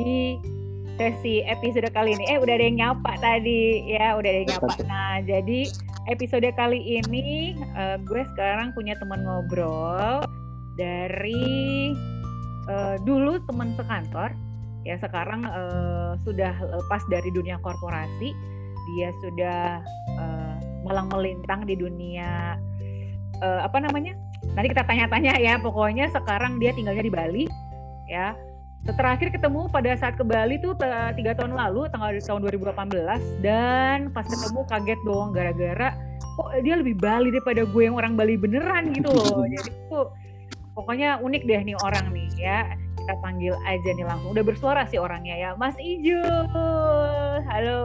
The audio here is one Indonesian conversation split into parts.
di sesi episode kali ini. Udah ada yang nyapa tadi ya, udah ada yang nyapa. Nah, jadi episode kali ini gue sekarang punya teman ngobrol dari dulu teman sekantor ya, sekarang sudah lepas dari dunia korporasi. Dia sudah malang melintang di dunia apa namanya? Nanti kita tanya-tanya ya. Pokoknya sekarang dia tinggalnya di Bali ya. Terakhir ketemu pada saat ke Bali tuh 3 tahun lalu, tanggal tahun 2018, dan pas ketemu kaget dong gara-gara kok dia lebih Bali daripada gue yang orang Bali beneran gitu loh. Jadi tuh pokoknya unik deh nih orang nih ya. Kita panggil aja nih langsung. Udah bersuara sih orangnya ya. Mas Ijo. Halo.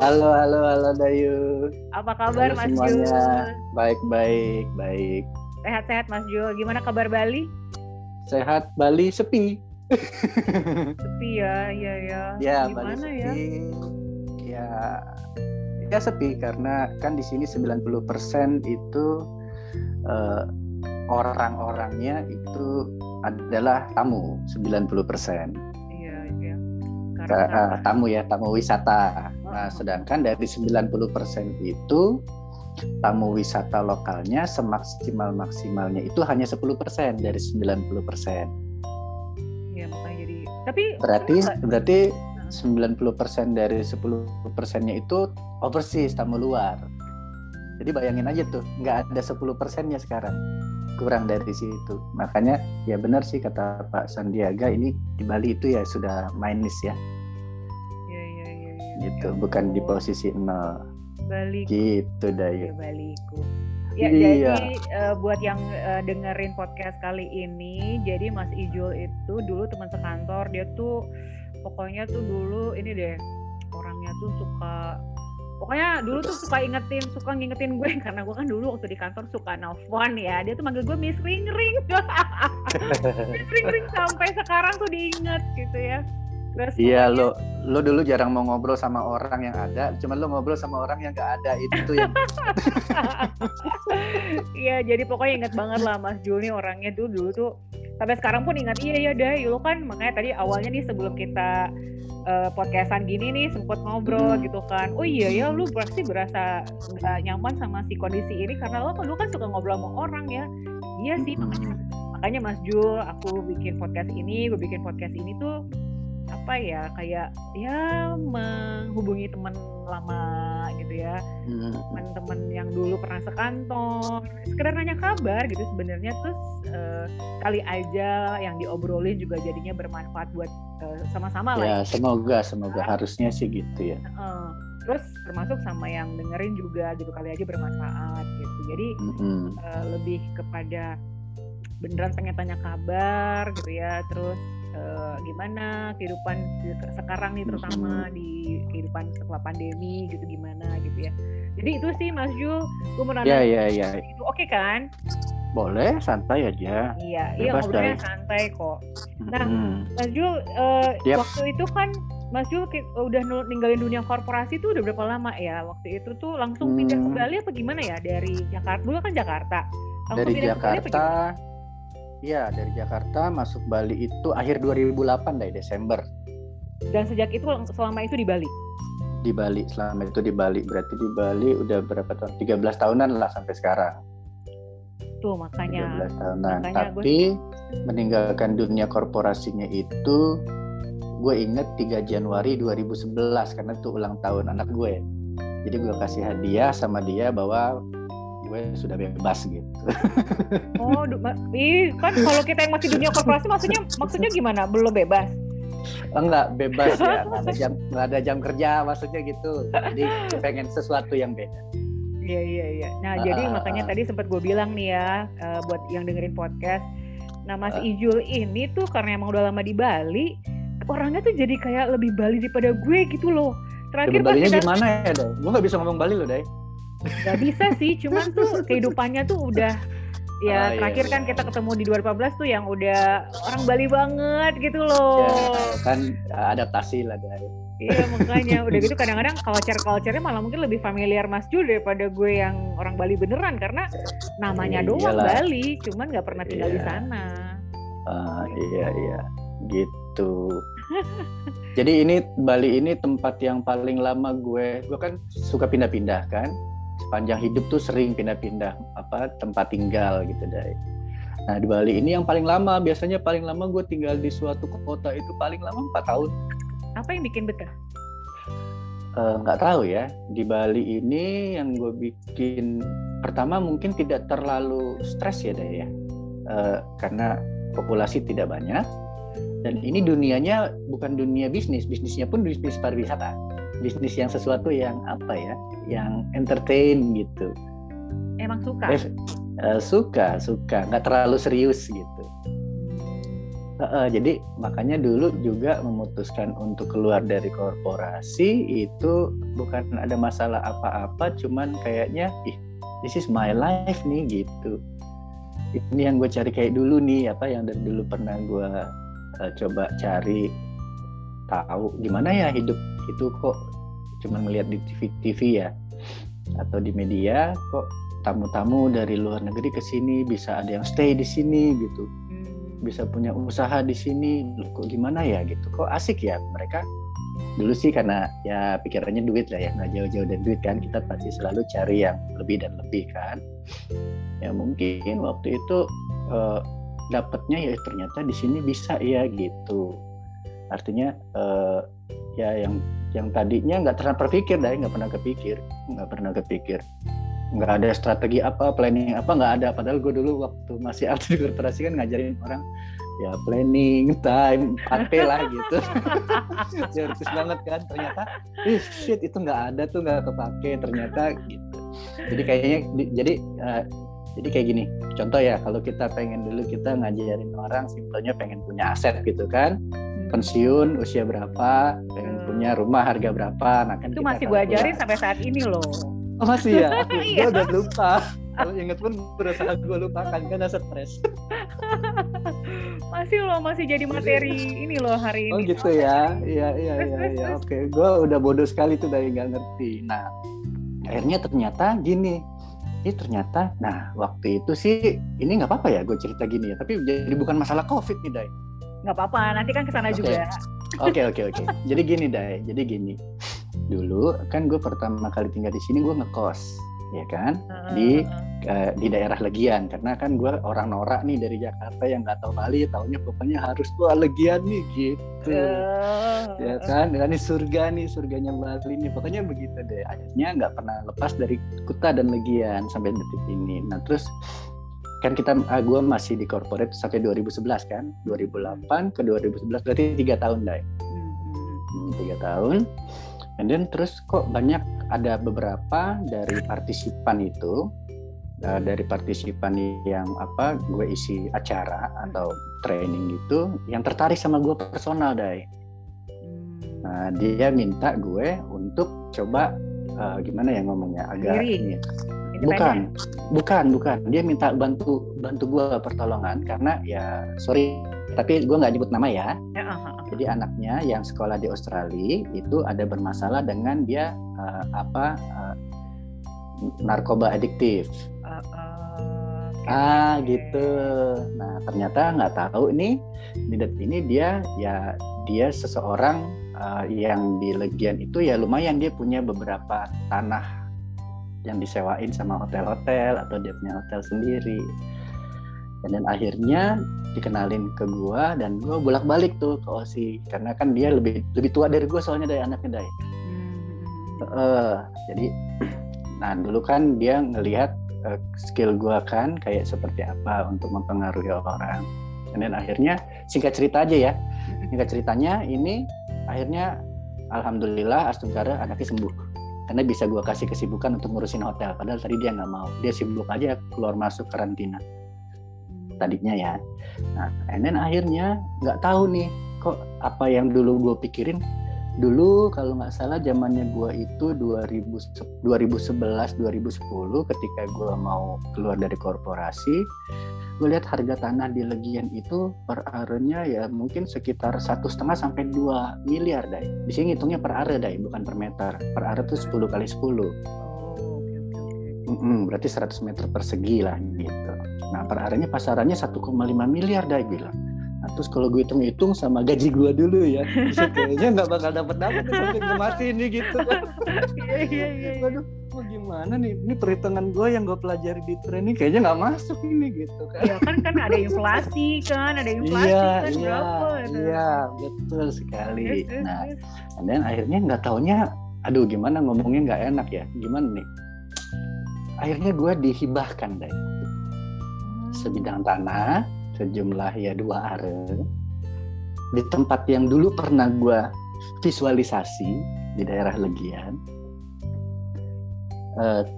Halo, halo, halo Dayu. Apa kabar halo, Mas Jul? Baik-baik, baik. Sehat-sehat Mas Jul. Gimana kabar Bali? Sehat, Bali sepi. Sepi ya, iya. Ya, Bali sepi. Ya? Ya sepi karena kan di sini 90% itu orang-orangnya itu adalah tamu 90%. Iya. Karena tamu wisata. Nah, sedangkan dari 90% itu tamu wisata lokalnya semaksimal-maksimalnya itu hanya 10% dari 90%. Ya, makanya jadi. Tapi berarti 90% dari 10%-nya itu overseas, tamu luar. Jadi bayangin aja tuh, nggak ada 10%-nya sekarang. Kurang dari situ. Makanya ya benar sih kata Pak Sandiaga, ini di Bali itu ya sudah minus ya. Iya. Gitu, ya, bukan di posisi 0. Baliku. Gitu Dayu. Ya, Baliku. Ya, iya. Jadi buat yang dengerin podcast kali ini, jadi Mas Ijo itu dulu teman sekantor, dia tuh pokoknya tuh dulu ini deh, orangnya tuh suka, pokoknya dulu tuh suka ngingetin gue, karena gue kan dulu waktu di kantor suka nelfon ya, dia tuh manggil gue Miss Ring Ring, Miss Ring Ring sampai sekarang tuh diinget gitu ya. Iya, lo dulu jarang mau ngobrol sama orang yang ada, cuman lo ngobrol sama orang yang nggak ada itu yang. Iya, jadi pokoknya ingat banget lah Mas Jul nih orangnya tuh dulu tuh sampai sekarang pun ingat. Iya Day, lo kan makanya tadi awalnya nih sebelum kita podcastan gini nih sempat ngobrol gitu kan. Oh iya lo pasti berasa nggak nyaman sama si kondisi ini karena lo dulu kan suka ngobrol sama orang ya. Iya sih makanya Mas Jul, aku bikin podcast ini tuh apa ya, kayak ya menghubungi teman lama gitu ya, teman-teman yang dulu pernah sekantor, sekedar nanya kabar gitu sebenarnya. Terus kali aja yang diobrolin juga jadinya bermanfaat buat sama-sama ya, lah ya, semoga harusnya sih gitu ya. Terus termasuk sama yang dengerin juga gitu, kali aja bermanfaat gitu. Jadi lebih kepada beneran pengen tanya kabar gitu ya, terus gimana kehidupan sekarang nih, terutama di kehidupan setelah pandemi gitu, gimana gitu ya. Jadi itu sih Mas Jul, gue mau nanya itu oke kan? Boleh, santai aja. Iya ngobrolnya santai kok. Nah Mas Jul, waktu itu kan Mas Jul udah ninggalin dunia korporasi tuh udah berapa lama ya? Waktu itu tuh langsung pindah ke Bali apa gimana ya? Dari Jakarta, dulu kan Jakarta. Langsung dari Jakarta. Iya, dari Jakarta masuk Bali itu akhir 2008 dari Desember. Dan sejak itu selama itu di Bali? Di Bali, selama itu di Bali. Berarti di Bali udah berapa tahun? 13 tahunan lah sampai sekarang. Tuh makanya. 13 tahunan. Tapi meninggalkan dunia korporasinya itu gue inget 3 Januari 2011 karena itu ulang tahun anak gue. Jadi gue kasih hadiah sama dia bahwa gue sudah bebas gitu. Oh, kan kalau kita yang masih dunia korporasi maksudnya gimana? Belum bebas? Enggak, bebas ya. Nggak ada jam kerja maksudnya gitu. Jadi pengen sesuatu yang beda. Iya. Nah, jadi makanya tadi sempat gue bilang nih ya, buat yang dengerin podcast. Nah, Mas Ijul ini tuh karena emang udah lama di Bali, orangnya tuh jadi kayak lebih Bali daripada gue gitu loh. Terakhir pas kita gimana ya, Day? Gue nggak bisa ngomong Bali loh, Day. Gak bisa sih, cuman tuh kehidupannya tuh udah ya. Terakhir kan kita ketemu di 2014 tuh yang udah orang Bali banget gitu loh ya, kan adaptasi lah dari. Iya makanya udah gitu kadang-kadang culture-nya malah mungkin lebih familiar Mas Jul daripada gue yang orang Bali beneran karena namanya doang Bali, cuman gak pernah tinggal di sana. Iya gitu. Jadi ini Bali ini tempat yang paling lama gue kan suka pindah-pindah kan. Sepanjang hidup tuh sering pindah-pindah tempat tinggal gitu deh. Nah, di Bali ini yang paling lama, biasanya paling lama gue tinggal di suatu kota itu paling lama 4 tahun. Apa yang bikin betah? Nggak tahu ya. Di Bali ini yang gue bikin pertama mungkin tidak terlalu stres ya deh ya. Karena populasi tidak banyak. Dan ini dunianya bukan dunia bisnis, bisnisnya pun bisnis pariwisata, bisnis yang sesuatu yang yang entertain gitu. Emang suka? Suka, nggak terlalu serius gitu. Jadi makanya dulu juga memutuskan untuk keluar dari korporasi itu bukan ada masalah apa-apa, cuman kayaknya this is my life nih gitu. Ini yang gue cari kayak dulu nih yang dari dulu pernah gue coba cari tahu gimana ya hidup itu kok cuma melihat di TV ya atau di media kok tamu-tamu dari luar negeri ke sini bisa ada yang stay di sini gitu, bisa punya usaha di sini, kok gimana ya gitu, kok asik ya mereka. Dulu sih karena ya pikirannya duit lah ya, nggak jauh-jauh dari duit kan, kita pasti selalu cari yang lebih dan lebih kan. Ya mungkin waktu itu dapatnya ternyata di sini bisa ya gitu. Artinya yang tadinya nggak pernah kepikir, nggak ada strategi apa, planning apa, nggak ada. Padahal gue dulu waktu masih aktif di korporasi kan ngajarin orang ya planning time 4P lah gitu. Serius banget kan, ternyata itu nggak ada tuh, nggak kepake ternyata gitu. Jadi kayaknya jadi kayak gini, contoh ya, kalau kita pengen dulu kita ngajarin orang, simpelnya pengen punya aset gitu kan, pensiun usia berapa, pengen punya rumah harga berapa, nah kan itu masih gue ajarin sampai saat ini loh. Oh masih ya, gue udah lupa, kalau inget pun berusaha gue lupakan karena stres. Masih loh, masih jadi materi ini loh hari ini. Oh gitu ya, iya, oke, gue udah bodoh sekali tuh dari nggak ngerti. Nah akhirnya ternyata gini. Nah waktu itu sih ini nggak apa-apa ya gue cerita gini ya, tapi jadi bukan masalah COVID nih Day. Nggak apa-apa, nanti kan kesana juga. Oke. Jadi gini Day, dulu kan gue pertama kali tinggal di sini gue ngekos, ya kan, di daerah Legian, karena kan gue orang norak nih dari Jakarta yang nggak tahu Bali, taunya pokoknya harus tua Legian nih gitu, ya kan, ini surga nih, surganya Bali nih, pokoknya begitu deh. Akhirnya nggak pernah lepas dari Kuta dan Legian sampai detik ini. Nah terus kan gue masih di corporate sampai 2011 kan, 2008 ke 2011 berarti 3 tahun deh, 3 tahun. And then terus kok banyak ada beberapa dari partisipan itu, dari partisipan yang gue isi acara atau training gitu, yang tertarik sama gue personal Day. Nah dia minta gue untuk coba gimana ya ngomongnya agak ini. Bukan. Dia minta bantu gue pertolongan karena ya sorry tapi gue nggak nyebut nama ya. Jadi anaknya yang sekolah di Australia itu ada bermasalah dengan dia narkoba adiktif. Gitu. Nah ternyata nggak tahu nih Didat ini dia seseorang yang di Legian itu ya lumayan dia punya beberapa tanah yang disewain sama hotel-hotel atau dia punya hotel sendiri. Dan akhirnya dikenalin ke gua dan gua bolak-balik tuh ke Osi karena kan dia lebih tua dari gua soalnya dari anaknya Day. Jadi nah dulu kan dia ngelihat skill gua kan kayak seperti apa untuk mempengaruhi orang. Dan akhirnya singkat ceritanya ini akhirnya alhamdulillah astungkara anaknya sembuh. Karena bisa gue kasih kesibukan untuk ngurusin hotel. Padahal tadi dia nggak mau. Dia sibuk aja keluar masuk karantina. Tadinya ya. Nah, and then akhirnya nggak tahu nih kok apa yang dulu gue pikirin. Dulu kalau nggak salah zamannya gue itu 2011-2010 ketika gue mau keluar dari korporasi. Gue lihat harga tanah di Legian itu per arenya ya mungkin sekitar 1,5 sampai 2 miliar Day. Di sini hitungnya per are Day, bukan per meter. Per are itu 10 kali 10. Berarti 100 meter persegi lah gitu. Nah per arenya pasarannya 1,5 miliar Day bilang. terus kalau gue hitung-hitung sama gaji gue dulu ya, bisa kayaknya nggak bakal dapat sampai gue mati ini gitu. Iya. Waduh, kok gimana nih? Ini perhitungan gue yang gue pelajari di training kayaknya nggak masuk ini gitu kan? Ya kan ada inflasi kan berapa? Iya, betul sekali. Nah, dan akhirnya nggak taunya, aduh gimana ngomongnya nggak enak ya? Gimana nih? Akhirnya gue dihibahkan deh sebidang tanah sejumlah ya 2 are di tempat yang dulu pernah gue visualisasi di daerah Legian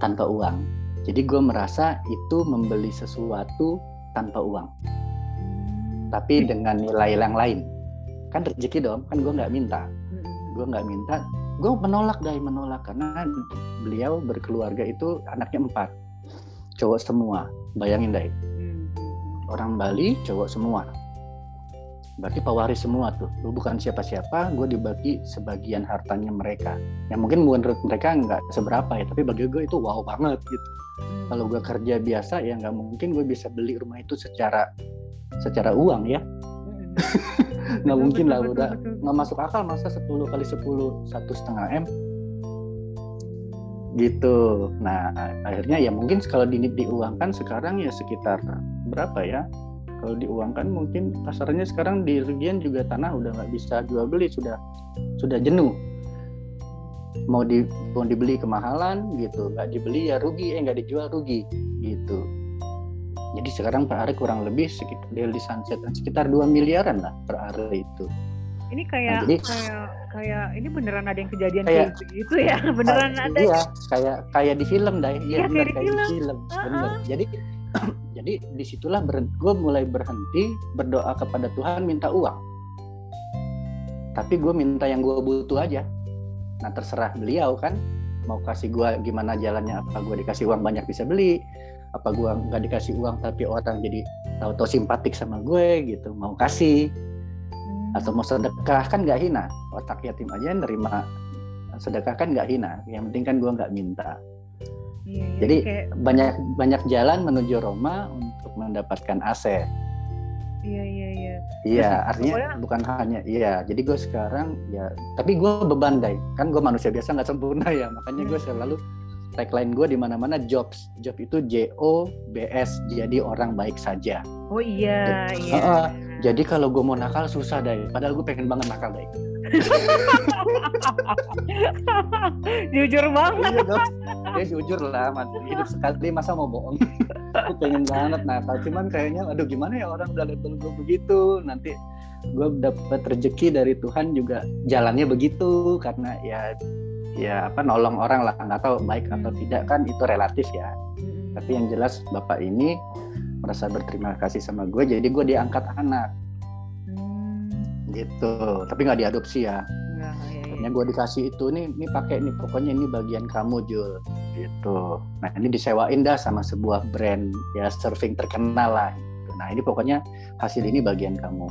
tanpa uang. Jadi gue merasa itu membeli sesuatu tanpa uang, tapi dengan nilai yang lain. Kan rezeki dong, kan gue nggak minta. Gue menolak karena beliau berkeluarga itu anaknya 4, cowok semua. Bayangin Day, orang Bali cowok semua, berarti pewaris semua tuh. Lu bukan siapa-siapa, gue dibagi sebagian hartanya mereka. Yang mungkin menurut mereka nggak seberapa ya, tapi bagi gue itu wow banget gitu. Kalau gue kerja biasa ya nggak mungkin gue bisa beli rumah itu secara uang ya. Nggak mungkin lah, udah nggak masuk akal. Masa 10 kali 10 1,5 M gitu. Nah akhirnya ya mungkin kalau diuangkan sekarang ya sekitar berapa ya, kalau diuangkan mungkin pasarnya sekarang di Legian juga tanah udah nggak bisa jual beli, sudah jenuh. Mau dibeli kemahalan gitu, nggak dibeli ya rugi, nggak dijual rugi gitu. Jadi sekarang per hari kurang lebih sekitar daily sunset sekitar 2 miliaran lah per hari itu. Ini kayak kayak ini beneran ada yang kejadian kayak gitu ya, beneran ada. Iya, kayak di film dah. Iya, bener, kayak di film. Bener. Jadi disitulah gue mulai berhenti berdoa kepada Tuhan minta uang. Tapi gue minta yang gue butuh aja. Nah terserah beliau kan mau kasih gue gimana jalannya. Apa gue dikasih uang banyak bisa beli, apa gue nggak dikasih uang tapi orang jadi tahu-tahu simpatik sama gue gitu, mau kasih atau mau sedekah kan nggak hina. Otak yatim aja nerima sedekah kan nggak hina, yang penting kan gue nggak minta. Jadi kayak banyak jalan menuju Roma untuk mendapatkan aset. Iya, artinya semuanya bukan hanya iya. Jadi gue sekarang ya, tapi gue bebandai kan, gue manusia biasa nggak sempurna ya, makanya gue selalu tagline gue di mana-mana job itu JOBS, jadi orang baik saja. Oh iya. Jadi kalau gue mau nakal susah Day, padahal gue pengen banget nakal Day. Jujur banget. Iya dong, dia jujur lah, hidup sekali masa mau bohong. Gue pengen banget nakal, cuman kayaknya aduh gimana ya, orang udah label gue begitu. Nanti gue dapat rezeki dari Tuhan juga jalannya begitu, karena ya apa nolong orang lah, nggak tahu baik atau tidak kan itu relatif ya. Tapi yang jelas bapak ini merasa berterima kasih sama gue, jadi gue diangkat anak gitu, tapi nggak diadopsi ya. Akhirnya gue dikasih itu, ini pakai nih, pokoknya ini bagian kamu Jul gitu. Nah ini disewain dah sama sebuah brand ya surfing terkenal lah. Nah ini pokoknya hasil ini bagian kamu.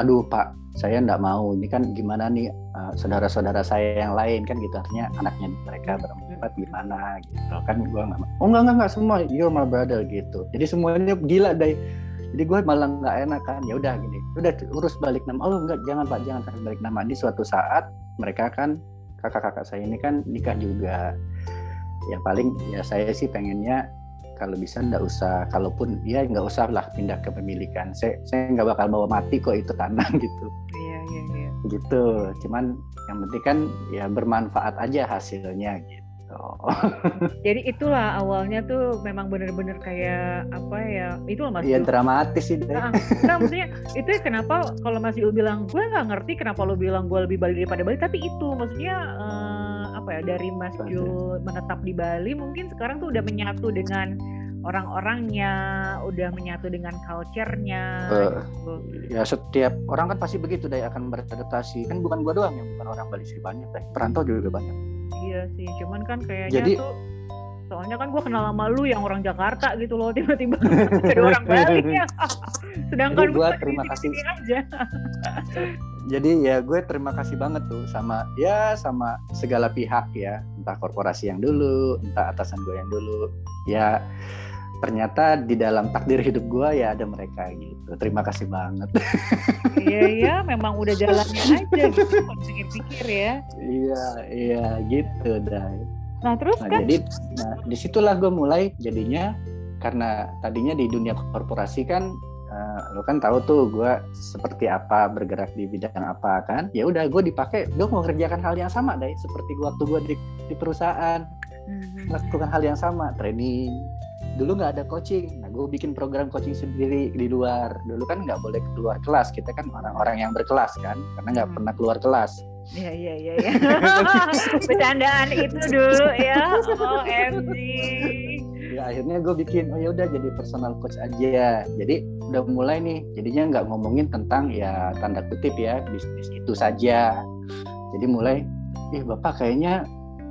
Aduh Pak, saya nggak mau. Ini kan gimana nih saudara-saudara saya yang lain kan gitu, artinya anaknya mereka berempat gimana gitu kan. Gue nggak mau. Oh nggak semua. You're my brother gitu. Jadi semuanya gila Day. Jadi gue malah nggak enak kan. Ya udah gini. Udah urus balik nama. Oh nggak, jangan Pak, jangan balik nama. Ini suatu saat mereka kan kakak-kakak saya ini kan nikah juga. Ya paling ya saya sih pengennya, kalau bisa nggak usah, kalaupun ya nggak usah lah pindah ke pemilikan. Saya nggak bakal bawa mati kok itu tanah gitu. Iya. Gitu. Cuman yang penting kan ya bermanfaat aja hasilnya gitu. Jadi itulah awalnya tuh memang benar-benar kayak apa ya? Itulah Mas. Iya dramatis sih. Nah maksudnya itu kenapa kalau Mas Ijo bilang gue nggak ngerti kenapa lo bilang gue lebih Bali daripada Bali, tapi itu maksudnya. Ya, dari Mas Jul menetap di Bali mungkin sekarang tuh udah menyatu dengan orang-orangnya, udah menyatu dengan culture-nya gitu. Ya setiap orang kan pasti begitu Day, akan beradaptasi. Kan bukan gua doang yang bukan orang Bali sih, banyak Day, perantau juga banyak. Iya sih, cuman kan kayaknya jadi, tuh soalnya kan gue kenal sama lu yang orang Jakarta gitu loh, tiba-tiba jadi orang Bali ya. Sedangkan gue terima kasih aja. Jadi ya gue terima kasih banget tuh sama segala pihak ya, entah korporasi yang dulu, entah atasan gue yang dulu. Ya ternyata di dalam takdir hidup gue ya ada mereka gitu. Terima kasih banget. Iya iya, memang udah jalannya aja gitu, kalau pikir-pikir ya. Iya iya gitu Day. Nah terus nah, kan? Jadi nah, disitulah gue mulai jadinya, karena tadinya di dunia korporasi kan, lo kan tahu tuh gue seperti apa, bergerak di bidang apa kan. Ya udah gue dipakai, gue mau kerjakan hal yang sama Day, seperti waktu gue di perusahaan melakukan hal yang sama, training. Dulu nggak ada coaching, nah gue bikin program coaching sendiri di luar. Dulu kan nggak boleh keluar kelas, kita kan orang-orang yang berkelas kan, karena nggak pernah keluar kelas. Iya iya iya. Ya. Bercandaan itu dulu ya. OMG. Ya akhirnya gue bikin, oh ya udah jadi personal coach aja. Jadi udah mulai nih, jadinya nggak ngomongin tentang ya tanda kutip ya bisnis itu saja. Jadi mulai, bapak kayaknya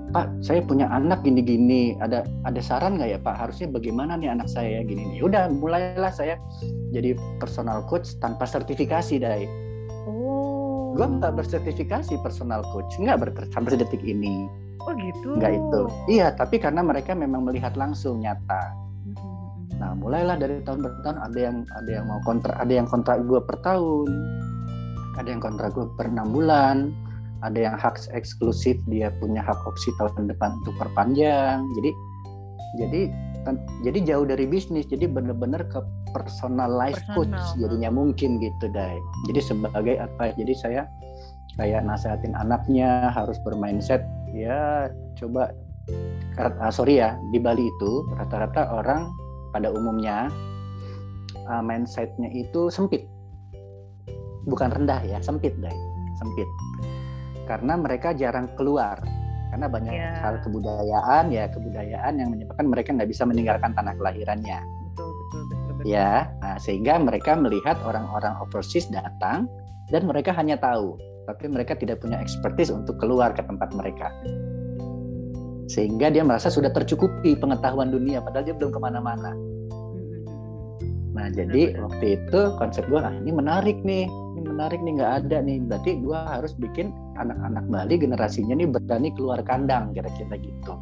Pak, saya punya anak gini-gini, ada saran nggak ya Pak? Harusnya bagaimana nih anak saya gini? Udah mulailah saya jadi personal coach tanpa sertifikasi, Day. Oh. Gue nggak bersertifikasi personal coach, nggak sampai detik ini. Oh gitu. Nggak itu. Iya, tapi karena mereka memang melihat langsung nyata. Nah, mulailah dari tahun per tahun ada yang mau kontrak, ada yang kontrak gue per tahun, ada yang kontrak gue per 6 bulan. Ada yang hak eksklusif, dia punya hak opsi tahun depan untuk perpanjang. Jadi jauh dari bisnis, jadi benar-benar ke personal life coach jadinya mungkin gitu Day. Jadi sebagai apa? Jadi saya kayak nasehatin anaknya harus bermindset ya coba. Sorry ya, di Bali itu rata-rata orang pada umumnya mindsetnya itu sempit, bukan rendah ya, sempit Day, sempit. Karena mereka jarang keluar, karena banyak hal kebudayaan yang menyebabkan mereka nggak bisa meninggalkan tanah kelahirannya. Betul. Ya, nah, sehingga mereka melihat orang-orang overseas datang dan mereka hanya tahu, tapi mereka tidak punya expertise untuk keluar ke tempat mereka. Sehingga dia merasa sudah tercukupi pengetahuan dunia, padahal dia belum kemana-mana. Nah, jadi waktu itu konsep gue, ini menarik nih. Nggak ada nih, berarti gue harus bikin anak-anak Bali generasinya nih berani keluar kandang, kira-kira gitu.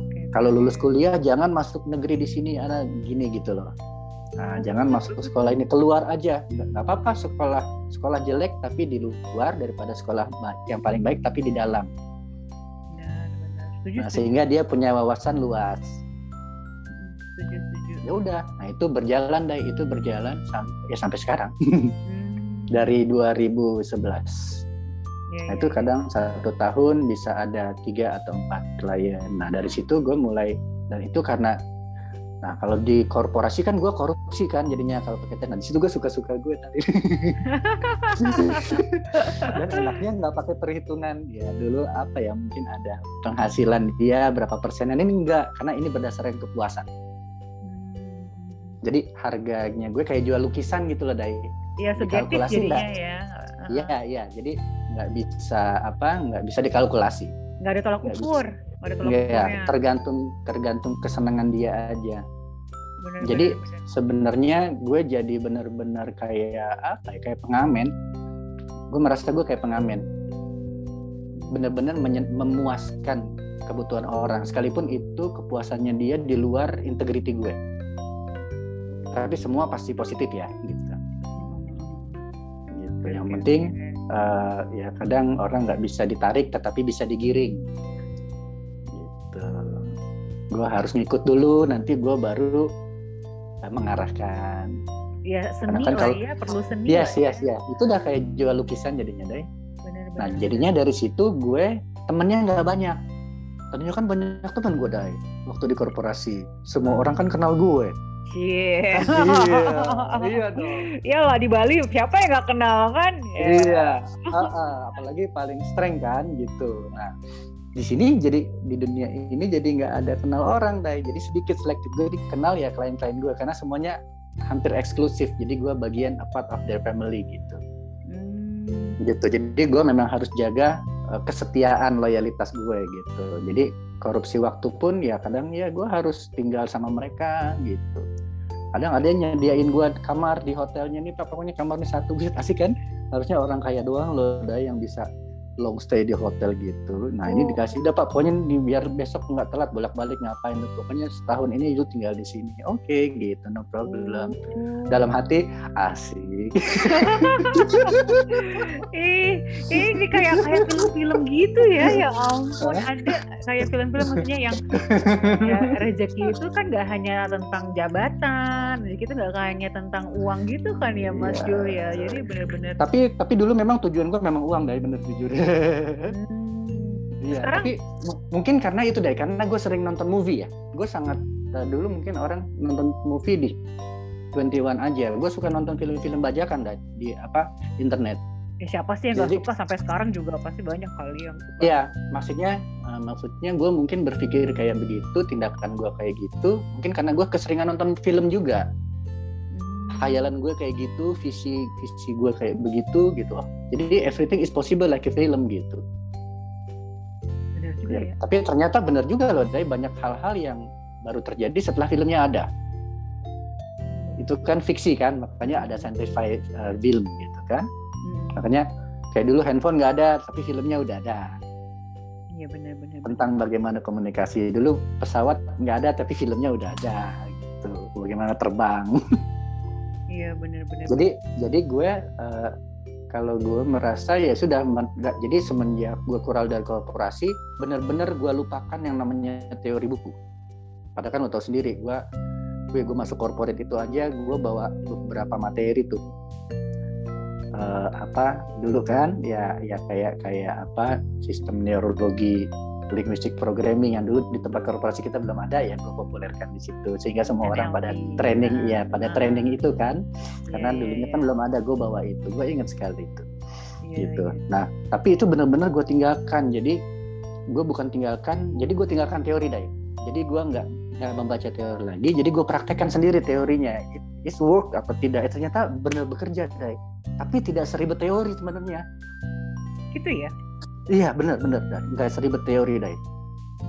Okay. Kalau lulus kuliah jangan masuk negeri di sini, anak gini gitu loh. Nah, jangan masuk ke sekolah ini, keluar aja. Nggak apa-apa sekolah jelek tapi di luar daripada sekolah yang paling baik tapi di dalam. Nah, sehingga dia punya wawasan luas. Ya udah, nah itu berjalan Day, sampai sekarang. Dari 2011. Nah, itu kadang satu tahun bisa ada 3 atau 4 klien. Nah, dari situ gue mulai, dan itu karena, nah kalau di korporasi kan gue korupsi kan jadinya kalau pakai, nah di situ gue suka-suka gue tadi. Dan enaknya nggak pakai perhitungan. Ya dulu apa ya, mungkin ada penghasilan dia berapa persen. Nah, ini enggak, karena ini berdasarkan kepuasan. Jadi harganya gue kayak jual lukisan gitu loh Day. Iya, subjektif jadinya ya. Iya, jadi nggak bisa dikalkulasi. Nggak ada tolak ukur. Iya, tergantung kesenangan dia aja. Bener, jadi sebenarnya gue jadi benar-benar kayak pengamen. Gue merasa gue kayak pengamen. Benar-benar memuaskan kebutuhan orang, sekalipun itu kepuasannya dia di luar integriti gue. Tapi semua pasti positif ya, gitu. Yang penting ya kadang orang nggak bisa ditarik tetapi bisa digiring gitu. Gue harus ngikut dulu, nanti gue baru mengarahkan ya, seni kan lah ya, perlu seni ya. Itu udah kayak jual lukisan jadinya Day. Nah jadinya dari situ gue temennya nggak banyak, ternyata kan banyak teman gue Day waktu di korporasi, semua orang kan kenal gue. Yeah. Iya dong. Iyalah di Bali siapa yang nggak kenal kan? Yeah. Iya. Apalagi paling streng kan gitu. Nah di sini jadi di dunia ini jadi nggak ada kenal orang Day. Jadi sedikit selektif gue dikenal ya klien-klien gue, karena semuanya hampir eksklusif. Jadi gue bagian a part of their family gitu. Gitu. Jadi gue memang harus jaga kesetiaan, loyalitas gue gitu. Jadi korupsi waktu pun ya kadang ya gue harus tinggal sama mereka gitu. Kadang ada yang nyediain gue kamar di hotelnya nih, pokoknya kamar ini satu, asik kan? Harusnya orang kaya doang loh Day yang bisa long stay di hotel gitu. Nah ini dikasih udah Pak, pokoknya biar besok nggak telat bolak-balik ngapain, pokoknya setahun ini itu tinggal di sini. Oke gitu, no problem. Dalam hati asik. Ini kayak film-film gitu ya, ya ampun. Ada kayak film-film maksudnya yang ya, rezeki itu kan nggak hanya tentang jabatan, rezeki itu nggak hanya tentang uang gitu kan ya Mas Jul ya. Jadi benar-benar. Tapi dulu memang tujuan gue memang uang dari bener jujur. Iya, tapi mungkin karena itu deh, karena gue sering nonton movie ya. Gue sangat dulu mungkin orang nonton movie di 21 aja. Gue suka nonton film-film bajakan deh, di apa internet. Ya, siapa sih yang nggak suka, sampai sekarang juga pasti banyak kali yang suka. Iya, maksudnya gue mungkin berpikir kayak begitu, tindakan gue kayak gitu, mungkin karena gue keseringan nonton film juga. Khayalan gue kayak gitu, visi gue kayak begitu gitu. Jadi everything is possible like a film gitu. Benar juga ya. Tapi ternyata benar juga loh, dari banyak hal-hal yang baru terjadi setelah filmnya ada. Itu kan fiksi kan, makanya ada sci-fi film gitu kan. Makanya kayak dulu handphone nggak ada, tapi filmnya udah ada. Iya benar-benar. Tentang bagaimana komunikasi, dulu pesawat nggak ada, tapi filmnya udah ada gitu. Bagaimana terbang. Iya benar-benar. Jadi gue kalau gue merasa ya sudah jadi semenjak gue kural dari korporasi, benar-benar gue lupakan yang namanya teori buku. Padahal kan lo tau sendiri, gue masuk korporat itu aja gue bawa beberapa materi tuh. Apa dulu kan ya kayak apa sistem neurologi, linguistic programming yang dulu di tempat korporasi kita belum ada ya, gue populerkan di situ sehingga semua NLP, orang pada training ya pada training itu kan, karena dulunya kan belum ada, gue bawa itu, gue ingat sekali itu gitu. Nah tapi itu benar-benar gue tinggalkan, jadi gue tinggalkan teori deh, jadi gue nggak membaca teori lagi, jadi gue praktekkan sendiri teorinya, it's work apa tidak, ternyata benar bekerja deh, tapi tidak seribet teori sebenarnya gitu ya. Iya benar nggak seribet teori deh.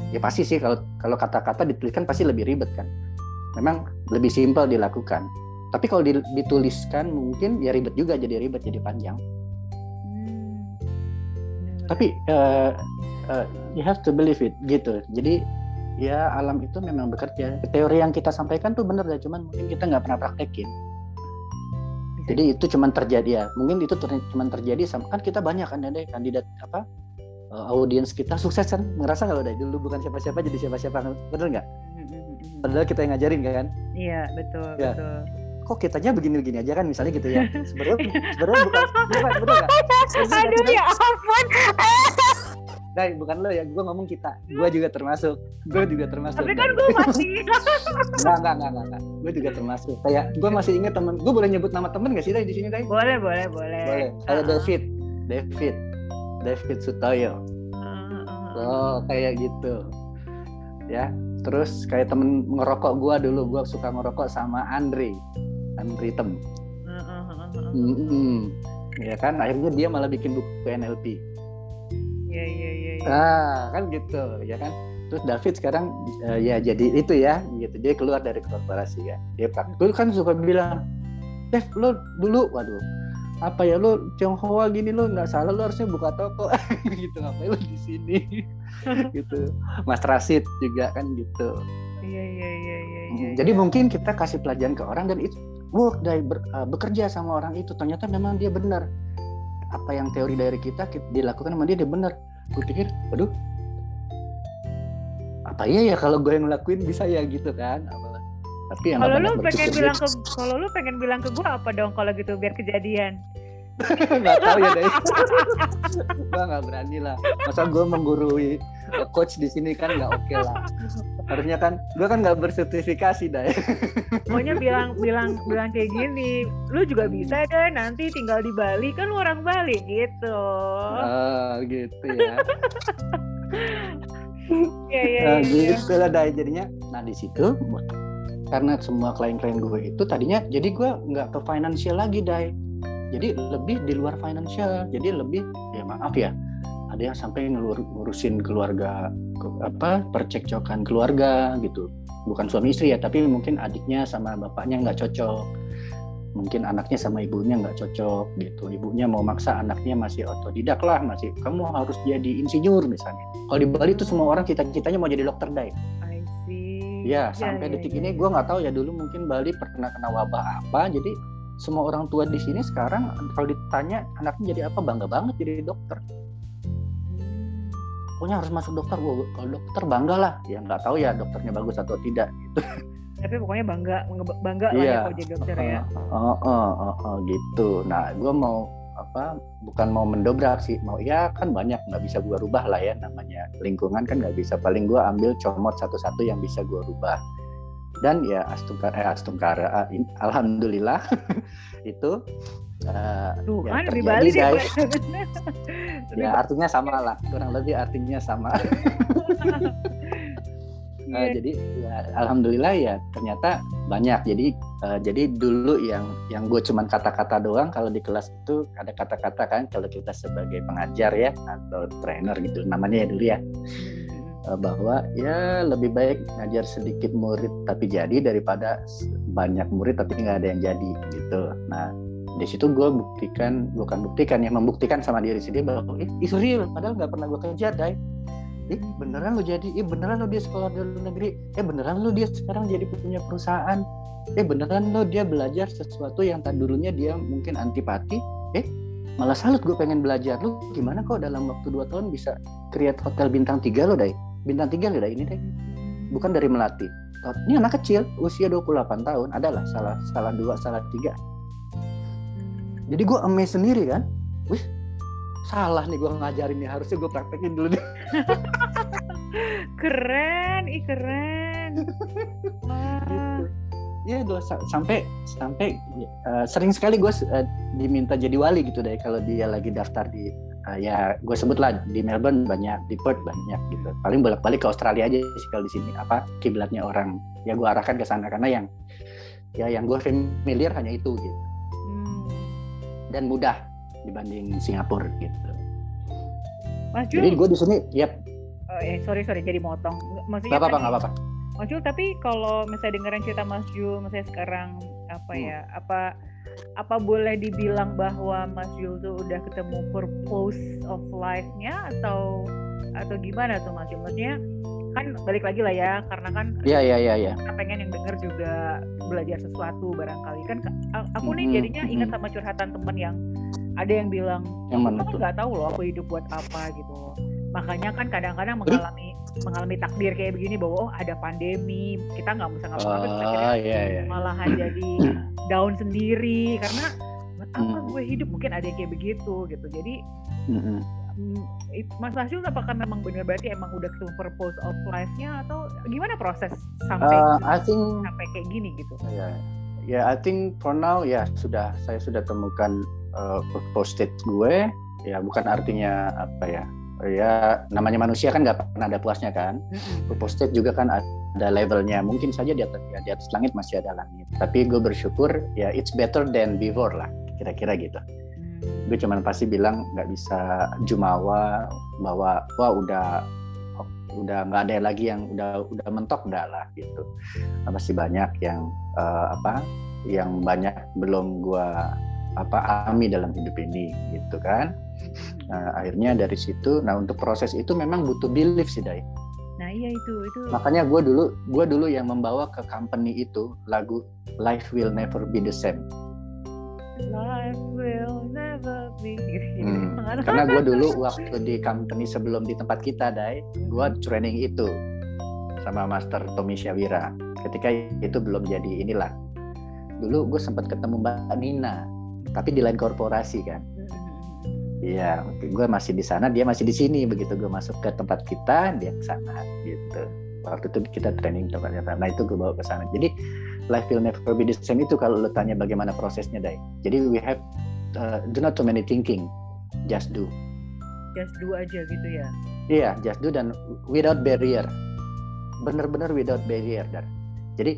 Ya pasti sih kalau kata-kata dituliskan pasti lebih ribet kan. Memang lebih simpel dilakukan. Tapi kalau dituliskan mungkin ya ribet juga, jadi panjang. Tapi you have to believe it gitu. Jadi ya alam itu memang bekerja. Teori yang kita sampaikan tuh benar deh, cuman mungkin kita nggak pernah praktekin. Jadi itu cuma terjadi ya. Mungkin itu cuma terjadi sama kan kita banyak kan ada kandidat apa audiens kita sukses kan, ngerasa kalau dari dulu bukan siapa-siapa jadi siapa-siapa, benar nggak? Padahal kita yang ngajarin kan? Iya betul ya. Betul. Kok kitanya begini-begini aja kan misalnya gitu ya? Sebenarnya bukan benar nggak? Aduh ya ampun. Nah, bukan lo ya, gue ngomong kita. Gue juga termasuk. Tapi kan gue masih. Enggak. Gue juga termasuk. Kayak gue masih ingat teman. Gue boleh nyebut nama teman nggak sih di sini tadi? Boleh. Ada David Sutoyo. Kayak gitu. Ya, terus kayak temen ngerokok gue dulu. Gue suka ngerokok sama Andri Tem. Ya kan, akhirnya dia malah bikin buku NLP. Ya. Kan gitu ya kan. Terus David sekarang ya jadi itu ya gitu, dia keluar dari korporasi ya, dia dulu kan suka bilang, Dev lo dulu waduh apa ya lo Tionghoa gini, lo nggak salah, lo harusnya buka toko gitu, ngapain lo di sini gitu. Mas Rasid juga kan gitu. Iya. Jadi mungkin kita kasih pelajaran ke orang dan itu work dari bekerja sama orang itu, ternyata memang dia benar apa yang teori dari kita dilakukan sama dia benar. Gue pikir, waduh, apa iya ya kalau gue yang ngelakuin bisa ya gitu kan. Tapi yang kalau lu pengen bilang ke gue apa dong kalau gitu biar kejadian. Nggak tahu ya deh. Gue nggak berani lah. Masa gue menggurui coach di sini kan nggak oke lah. Harusnya kan gue kan nggak bersertifikasi deh. Pokoknya bilang kayak gini, lu juga bisa kan nanti tinggal di Bali kan, lu orang Bali gitu. Gitu ya. Ya. Gitu lah deh jadinya. Nah di situ karena semua klien-klien gue itu tadinya jadi gue nggak ke financial lagi deh. Jadi lebih di luar financial, jadi lebih ya maaf ya, ada yang sampai ngurusin keluarga apa percekcokan keluarga gitu, bukan suami istri ya, tapi mungkin adiknya sama bapaknya nggak cocok, mungkin anaknya sama ibunya nggak cocok gitu, ibunya mau maksa anaknya masih otodidak lah, masih kamu harus jadi insinyur misalnya. Kalau di Bali itu semua orang cita-citanya mau jadi dokter, Day. I see. Ya, sampai detik ini gue nggak tahu ya, dulu mungkin Bali pernah kena wabah apa, jadi semua orang tua di sini sekarang kalau ditanya anaknya jadi apa, bangga banget jadi dokter. Pokoknya harus masuk dokter, gue kalau dokter bangga lah. Ya nggak tahu ya dokternya bagus atau tidak gitu. Tapi pokoknya bangga lah ya kalau jadi dokter ya. Gitu. Nah, gue mau apa? Bukan mau mendobrak sih, mau ya kan banyak nggak bisa gue rubah lah ya, namanya lingkungan kan nggak bisa. Paling gue ambil comot satu-satu yang bisa gue rubah. Dan ya astungkara, alhamdulillah itu. Tuhan di Bali deh. Ya artinya sama lah, kurang lebih artinya sama. Jadi ya, alhamdulillah ya ternyata banyak. Jadi dulu yang gue cuman kata-kata doang. Kalau di kelas itu ada kata-kata kan, kalau kita sebagai pengajar ya atau trainer gitu namanya ya dulu ya, bahwa ya lebih baik ngajar sedikit murid tapi jadi daripada banyak murid tapi nggak ada yang jadi gitu. Nah di situ gue membuktikan sama diri sendiri bahwa it's real, padahal nggak pernah gue kejar, Day. Beneran lo jadi, beneran lo dia sekolah dari luar negeri, beneran lo dia sekarang jadi punya perusahaan, beneran lo dia belajar sesuatu yang tadi dulunya dia mungkin antipati, malah salut gue pengen belajar. Lo gimana kok dalam waktu 2 tahun bisa create hotel bintang 3 lo, Day? Bintang 3 lo, Day, ini, Day. Bukan dari Melati. Ini anak kecil, usia 28 tahun, adalah salah 2, salah 3. Jadi gue amazed sendiri kan, salah nih gue ngajarin nih, harusnya gue praktekin dulu deh. keren. Gitu. Ya sampai sering sekali gue diminta jadi wali gitu deh, kalau dia lagi daftar di ya gue sebutlah di Melbourne banyak, di Perth banyak gitu. Paling bolak-balik ke Australia aja sih kalau di sini apa kiblatnya orang. Ya gue arahkan ke sana karena yang gue familiar hanya itu gitu. Dan mudah dibanding Singapura gitu. Mas Jul, jadi gue di sini, sorry jadi motong. Maksudnya nggak apa-apa. Mas Jul, tapi kalau misalnya dengerin cerita Mas Jul, misalnya sekarang apa boleh dibilang bahwa Mas Jul tuh udah ketemu purpose of life-nya atau gimana tuh Mas Jul? Maksudnya kan balik lagi lah ya, karena kan kita pengen yang denger juga belajar sesuatu barangkali kan. Aku nih jadinya ingat sama curhatan temen yang ada yang bilang, aku nggak tahu loh aku hidup buat apa gitu. Makanya kan kadang-kadang mengalami takdir kayak begini bahwa ada pandemi, kita nggak bisa ngapa-ngapain, malahan jadi down sendiri karena buat apa gue hidup, mungkin ada yang kayak begitu gitu. Jadi Mas Jul, apakah memang benar berarti emang udah ketemu purpose of life-nya atau gimana proses sampai kayak gini gitu? I think for now saya sudah temukan purpose gue. Ya bukan artinya apa ya? Ya namanya manusia kan nggak pernah ada puasnya kan. Purpose juga kan ada levelnya. Mungkin saja di atas langit masih ada langit. Tapi gue bersyukur ya it's better than before lah. Kira-kira gitu. Gue cuman pasti bilang nggak bisa jumawa bahwa wah udah nggak ada lagi yang udah mentok dah lah gitu. Masih banyak yang yang banyak belum gue alami dalam hidup ini gitu kan. Nah, akhirnya dari situ, untuk proses itu memang butuh belief sih, Day. Nah iya itu. Makanya gue dulu yang membawa ke company itu lagu Life Will Never Be the Same. Life will never be. Karena gue dulu waktu di company sebelum di tempat kita, Day, gue training itu sama Master Tommy Siawira. Ketika itu belum jadi inilah. Dulu gue sempat ketemu Mbak Nina, tapi di lain korporasi kan. Iya, gue masih di sana, dia masih di sini. Begitu gue masuk ke tempat kita, dia ke sana gitu. Waktu itu kita training tempatnya. Nah itu gue bawa ke sana. Jadi Life Will Never Be the Same itu kalau lo tanya bagaimana prosesnya, Day. Jadi we have do not too many thinking, just do. Just do aja gitu ya. Iya, just do dan without barrier. Bener-bener without barrier, Dar. Jadi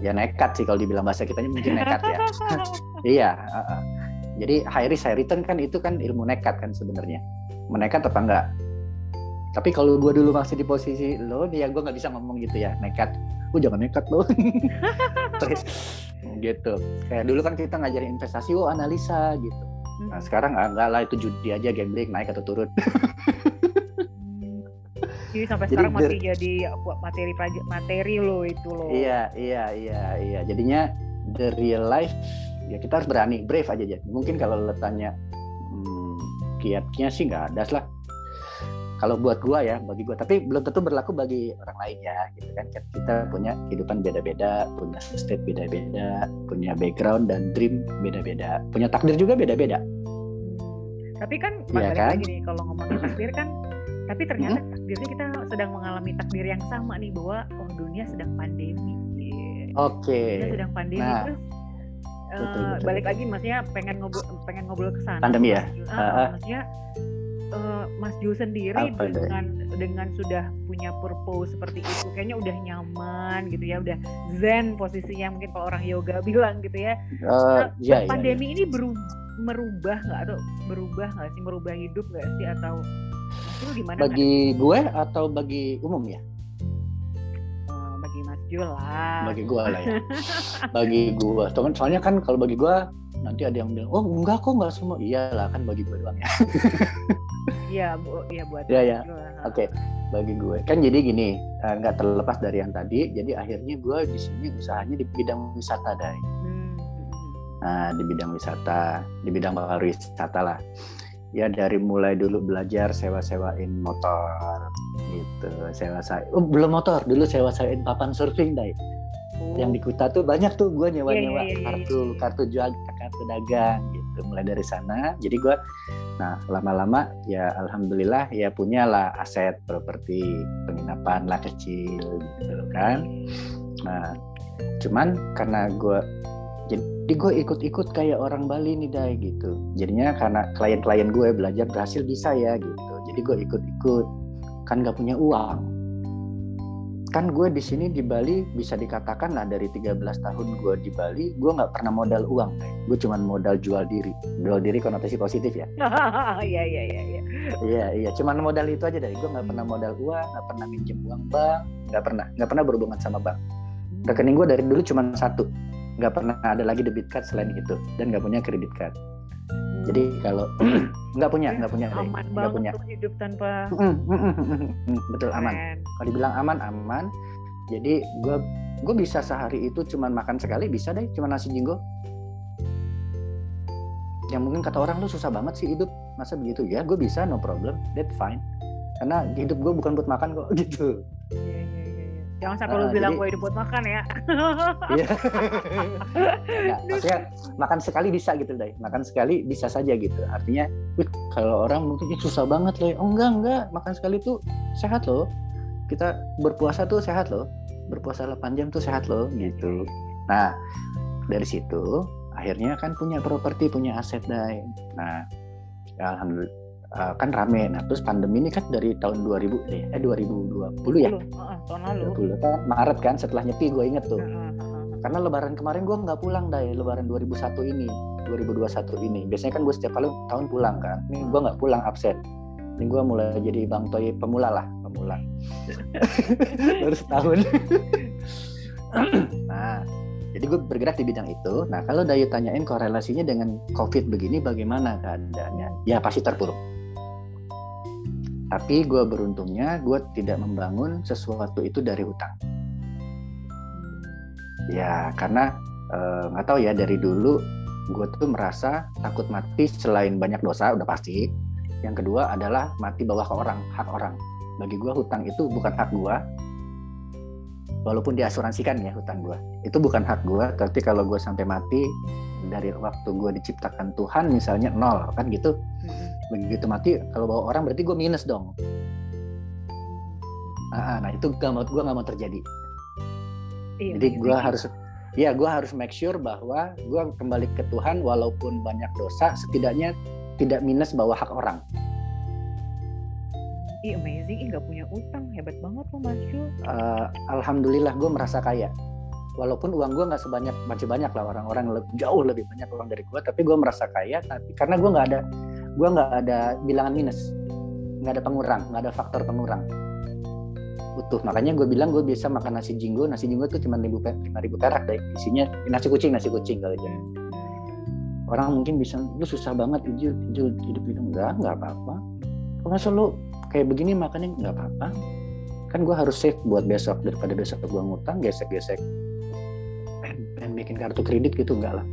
ya nekat sih kalau dibilang bahasa kitanya mungkin nekat ya. Iya. Jadi high risk high return kan itu kan ilmu nekat kan sebenarnya. Menekat apa enggak? Tapi kalau gue dulu masih di posisi lo, ya gue nggak bisa ngomong gitu ya, nekat. Jangan nekat lo. gitu. Kayak dulu kan kita ngajarin investasi, oh analisa gitu. Nah sekarang enggak lah, itu judi aja, gambling naik atau turun. Jadi sampai sekarang masih jadi materi lo itu lo. Iya. Jadinya the real life ya kita harus berani, brave aja. Mungkin kalau lo tanya kiatnya sih nggak ada lah. Kalau buat gua ya, bagi gua, tapi belum tentu berlaku bagi orang lain ya, gitu kan. Kita punya kehidupan beda-beda, punya state beda-beda, punya background dan dream beda-beda, punya takdir juga beda-beda. Tapi kan balik lagi nih kalau ngomongin takdir kan, tapi ternyata takdirnya kita sedang mengalami takdir yang sama nih, bahwa oh dunia sedang pandemi. Oke. Dunia sedang pandemi, nah, terus betul. Balik lagi, maksudnya pengen ngobrol ke sana. Pandemi ya. Maksudnya Mas Jul sendiri dengan sudah punya purpose seperti itu, kayaknya udah nyaman gitu ya, udah zen posisinya, mungkin kalau orang yoga bilang gitu ya. Pandemi ini merubah hidup nggak sih, atau itu gimana? Bagi gue atau bagi umum ya? Bagi Mas Jul lah. Bagi gue lah ya. Bagi gue, soalnya kan kalau bagi gue nanti ada yang bilang, oh enggak kok, enggak semua. Iyalah kan bagi gue doang ya. Iya buat ya, ya. Oke, bagi gue kan jadi gini, nggak terlepas dari yang tadi. Jadi akhirnya gue di sini usahanya di bidang wisata, Day. Nah, di bidang wisata, di bidang pariwisata lah. Ya dari mulai dulu belajar sewa-sewain motor gitu, belum motor dulu, sewa-sewain papan surfing, Day. Yang di Kuta tuh banyak tuh gue nyewa-nyewa kartu jual, kartu dagang gitu, mulai dari sana. Jadi gue, nah lama-lama ya alhamdulillah ya punyalah aset properti, penginapan lah kecil gitu kan. Nah cuman karena gue, jadi gue ikut-ikut kayak orang Bali nih, Day, gitu. Jadinya karena klien-klien gue belajar berhasil bisa ya gitu, jadi gue ikut-ikut kan, gak punya uang. Kan gue di sini di Bali bisa dikatakan lah dari 13 tahun gue di Bali, gue nggak pernah modal uang, gue cuma modal jual diri. Jual diri konotasi positif ya. Iya, cuma modal itu aja, Dari. Gue nggak pernah modal uang, nggak pernah minjem uang bank, nggak pernah berhubungan sama bank. Rekening gue dari dulu cuma satu, nggak pernah ada lagi debit card selain itu, dan nggak punya kredit card. Jadi kalau nggak punya, aman banget untuk hidup tanpa betul, aman. Kalau dibilang aman, jadi gue bisa sehari itu cuma makan sekali bisa, Deh, cuma nasi jinggo. Yang mungkin kata orang tuh susah banget sih hidup, masa begitu ya? Gue bisa, no problem, that's fine. Karena hidup gue bukan buat makan kok gitu. Jangan sampai lu bilang gue hidup buat makan ya. Iya. Nah, maksudnya makan sekali bisa gitu, Day. Makan sekali bisa saja gitu. Artinya kalau orang mungkin susah banget loh. Oh enggak. Makan sekali tuh sehat loh. Kita berpuasa tuh sehat loh. Berpuasa 8 jam tuh sehat loh gitu. Nah, dari situ akhirnya kan punya properti, punya aset, Day. Nah, ya alhamdulillah kan rame. Nah terus pandemi ini kan dari tahun 2020 ya, tahun lalu kan Maret kan, setelah nyepi gue inget tuh, karena lebaran kemarin gue nggak pulang, Day. Lebaran 2021 ini biasanya kan gue setiap tahun pulang kan, ini gue nggak pulang, absen. Ini gue mulai jadi Bang Toy pemula baru setahun. Nah jadi gue bergerak di bidang itu. Nah kalau Dayu tanyain korelasinya dengan COVID begini bagaimana keadaannya, ya pasti terpuruk. Tapi gue beruntungnya, gue tidak membangun sesuatu itu dari hutang. Ya, karena nggak tahu ya, dari dulu gue tuh merasa takut mati selain banyak dosa, udah pasti. Yang kedua adalah mati bawah ke orang, hak orang. Bagi gue hutang itu bukan hak gue, walaupun diasuransikan ya hutang gue. Itu bukan hak gue, tapi kalau gue sampai mati, dari waktu gue diciptakan Tuhan misalnya 0, kan gitu. Begitu mati kalau bawa orang berarti gue minus dong. Nah itu gue nggak mau terjadi. Iya, jadi gue harus make sure bahwa gue kembali ke Tuhan walaupun banyak dosa, setidaknya tidak minus bawa hak orang. Amazing, nggak punya utang, hebat banget lo, Mas Jul. Alhamdulillah gue merasa kaya. Walaupun uang gue nggak sebanyak, masih banyak lah orang-orang jauh lebih banyak uang dari gue, tapi gue merasa kaya. Tapi karena gue nggak ada bilangan minus, nggak ada pengurang, nggak ada faktor pengurang. utuh. Makanya gue bilang gue bisa makan nasi jinggo. Nasi jinggo tuh cuma 5.000 perak deh. Isinya nasi kucing kalau aja. Orang mungkin bisa, lu susah banget Ijo hidup. Enggak apa-apa. Masa lu kayak begini makannya, enggak apa-apa. Kan gue harus save buat besok. Daripada besok gue ngutang, gesek-gesek pengen bikin kartu kredit gitu, enggak lah.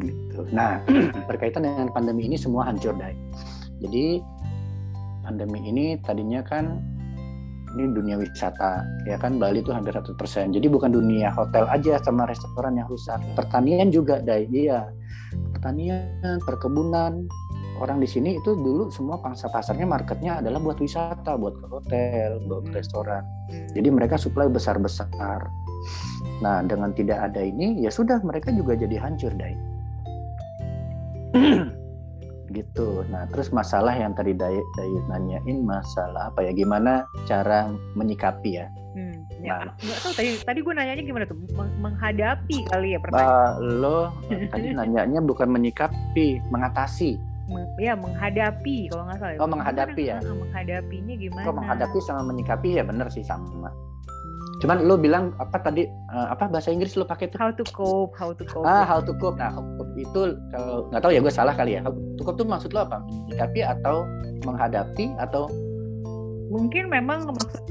Gitu. Nah, berkaitan dengan pandemi ini semua hancur, Day. Jadi pandemi ini tadinya kan ini dunia wisata, ya kan, Bali itu hampir 100%. Jadi bukan dunia hotel aja sama restoran yang rusak, pertanian juga, Day. Iya, pertanian, perkebunan. Orang di sini itu dulu semua pangsa pasarnya, marketnya adalah buat wisata, buat ke hotel, buat ke restoran. Jadi mereka supply besar-besar. Nah, dengan tidak ada ini, ya sudah, mereka juga jadi hancur, Day. Gitu. Nah, terus masalah yang tadi Dayu nanyain, masalah apa ya? Gimana cara menyikapi ya? Ya, nggak tahu tadi gue nanyanya gimana tuh? Menghadapi kali ya pertanyaan. Lo tadi nanyanya bukan menyikapi, mengatasi. Ya, menghadapi kalau nggak salah. Oh, menghadapi ya. Menghadapinya gimana? Kalau menghadapi sama menyikapi ya benar sih, sama. Cuman lo bilang apa tadi, apa bahasa Inggris lo pakai tuh? How to cope. How to cope. Nah, how to cope itu kalau nggak tahu ya, gue salah kali ya. How to cope tuh maksud lo apa? Menyikapi atau menghadapi atau? Mungkin memang maksud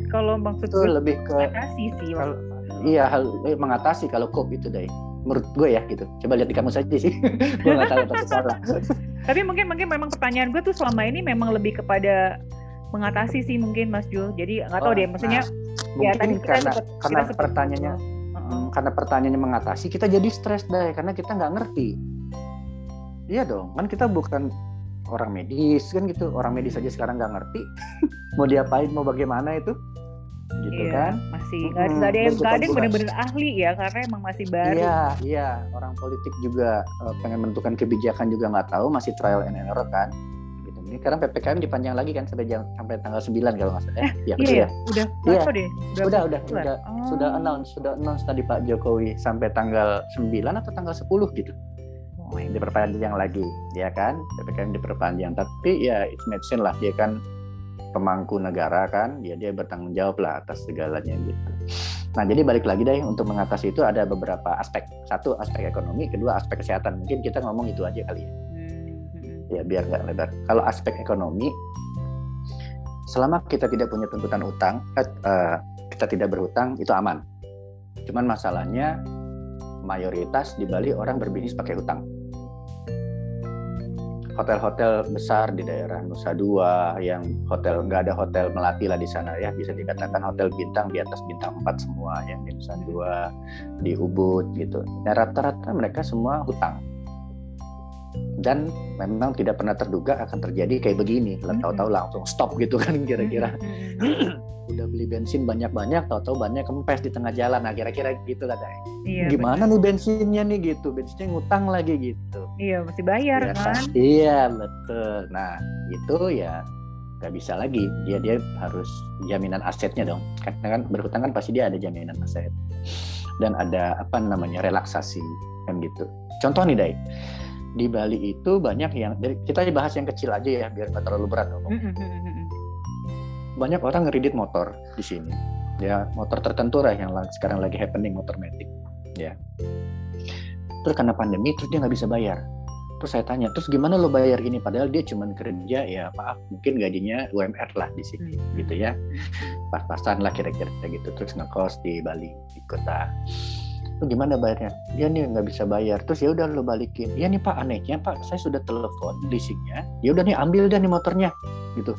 gue lebih ke mengatasi sih. Iya, mengatasi kalau cope itu, Day. Menurut gue ya gitu. Coba lihat di kamus aja sih. Gue nggak tahu apa salah. Tapi mungkin memang pertanyaan gue tuh selama ini memang lebih kepada mengatasi sih mungkin, Mas Jul. Jadi nggak tahu deh, maksudnya. Mungkin ya, tadi kita pertanyaannya karena pertanyaannya mengatasi, kita jadi stres, Day, karena kita nggak ngerti. Iya dong, kan kita bukan orang medis kan gitu. Orang medis aja sekarang nggak ngerti mau diapain, mau bagaimana itu. Gitu iya, kan masih nggak ada yang benar-benar ahli ya, karena emang masih baru. Iya orang politik juga pengen menentukan kebijakan juga nggak tahu, masih trial and error kan gitu. Ini karena PPKM dipanjang lagi kan sampai tanggal 9 kalau nggak salah ya. Iya, sudah announce tadi Pak Jokowi sampai tanggal 9 atau tanggal 10 gitu. Diperpanjang lagi ya kan, PPKM diperpanjang, tapi ya it makes sense lah, dia kan pemangku negara kan, dia bertanggung jawab lah atas segalanya gitu. Nah, jadi balik lagi, Day, untuk mengatasi itu ada beberapa aspek. Satu, aspek ekonomi, kedua aspek kesehatan. Mungkin kita ngomong itu aja kali ya. Ya, biar nggak lebar. Kalau aspek ekonomi, selama kita tidak punya tuntutan utang, kita tidak berhutang, itu aman. Cuman masalahnya mayoritas di Bali orang berbisnis pakai hutang. Hotel-hotel besar di daerah Nusa Dua, yang hotel, nggak ada hotel melati lah di sana ya, bisa dikatakan hotel bintang di atas bintang 4 semua yang di Nusa Dua, di Ubud gitu. Nah, rata-rata mereka semua hutang. Dan memang tidak pernah terduga akan terjadi kayak begini. Tahu-tahu langsung stop gitu kan kira-kira. Udah beli bensin banyak-banyak, tahu-tahu bannya kempes di tengah jalan. Nah, kira-kira gitu lah, Day. Iya, gimana bener. Nih bensinnya nih gitu. Bensinnya ngutang lagi gitu. Iya, mesti bayar ya, kan. Iya, betul. Nah, itu ya nggak bisa lagi. Dia harus jaminan asetnya dong. Karena kan berhutang kan pasti dia ada jaminan aset. Dan ada apa namanya, relaksasi kan gitu. Contoh nih, Day. Di Bali itu banyak yang, kita bahas yang kecil aja ya biar nggak terlalu berat ngomong. Banyak orang ngeridit motor di sini ya, motor tertentu lah yang sekarang lagi happening, motor matic ya. Terus karena pandemi terus dia nggak bisa bayar. Terus saya tanya, terus gimana lo bayar ini, padahal dia cuma kerja ya, maaf, mungkin gajinya UMR lah di sini gitu ya, pas-pasan lah kira-kira gitu. Terus ngekos di Bali, di kota. Lu gimana bayarnya? Dia nih nggak bisa bayar. Terus ya udah lu balikin. Ya nih Pak, anehnya Pak, saya sudah telepon leasingnya. Ya udah nih, ambil dah nih motornya, gitu.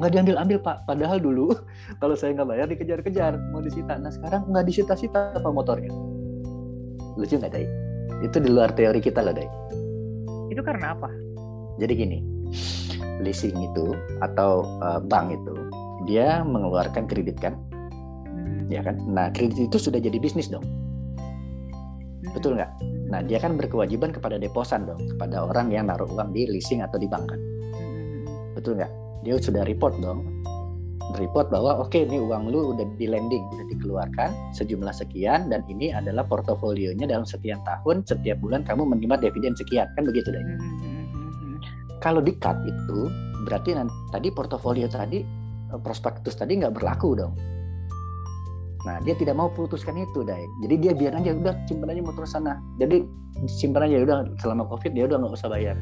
Nggak diambil Pak. Padahal dulu kalau saya nggak bayar dikejar-kejar mau disita. Nah sekarang nggak disita-sita apa motornya. Lucu nggak, Day? Itu di luar teori kita loh, Day. Itu karena apa? Jadi gini, leasing itu atau bank itu dia mengeluarkan kredit kan, ya kan? Nah kredit itu sudah jadi bisnis dong. Betul nggak? Nah, dia kan berkewajiban kepada deposan dong, kepada orang yang naruh uang di leasing atau di bank kan. Betul nggak? Dia sudah report dong. Report bahwa oke, ini uang lu udah di lending, udah dikeluarkan sejumlah sekian, dan ini adalah portofolionya dalam sekian tahun, setiap bulan kamu menerima dividen sekian. Kan begitu deh. Kalau di cut itu, berarti tadi portofolio tadi prospektus tadi nggak berlaku dong. Nah, dia tidak mau putuskan itu, Day. Jadi dia biar aja, udah simpan aja motor sana. Jadi simpan aja, udah selama COVID dia udah nggak usah bayar.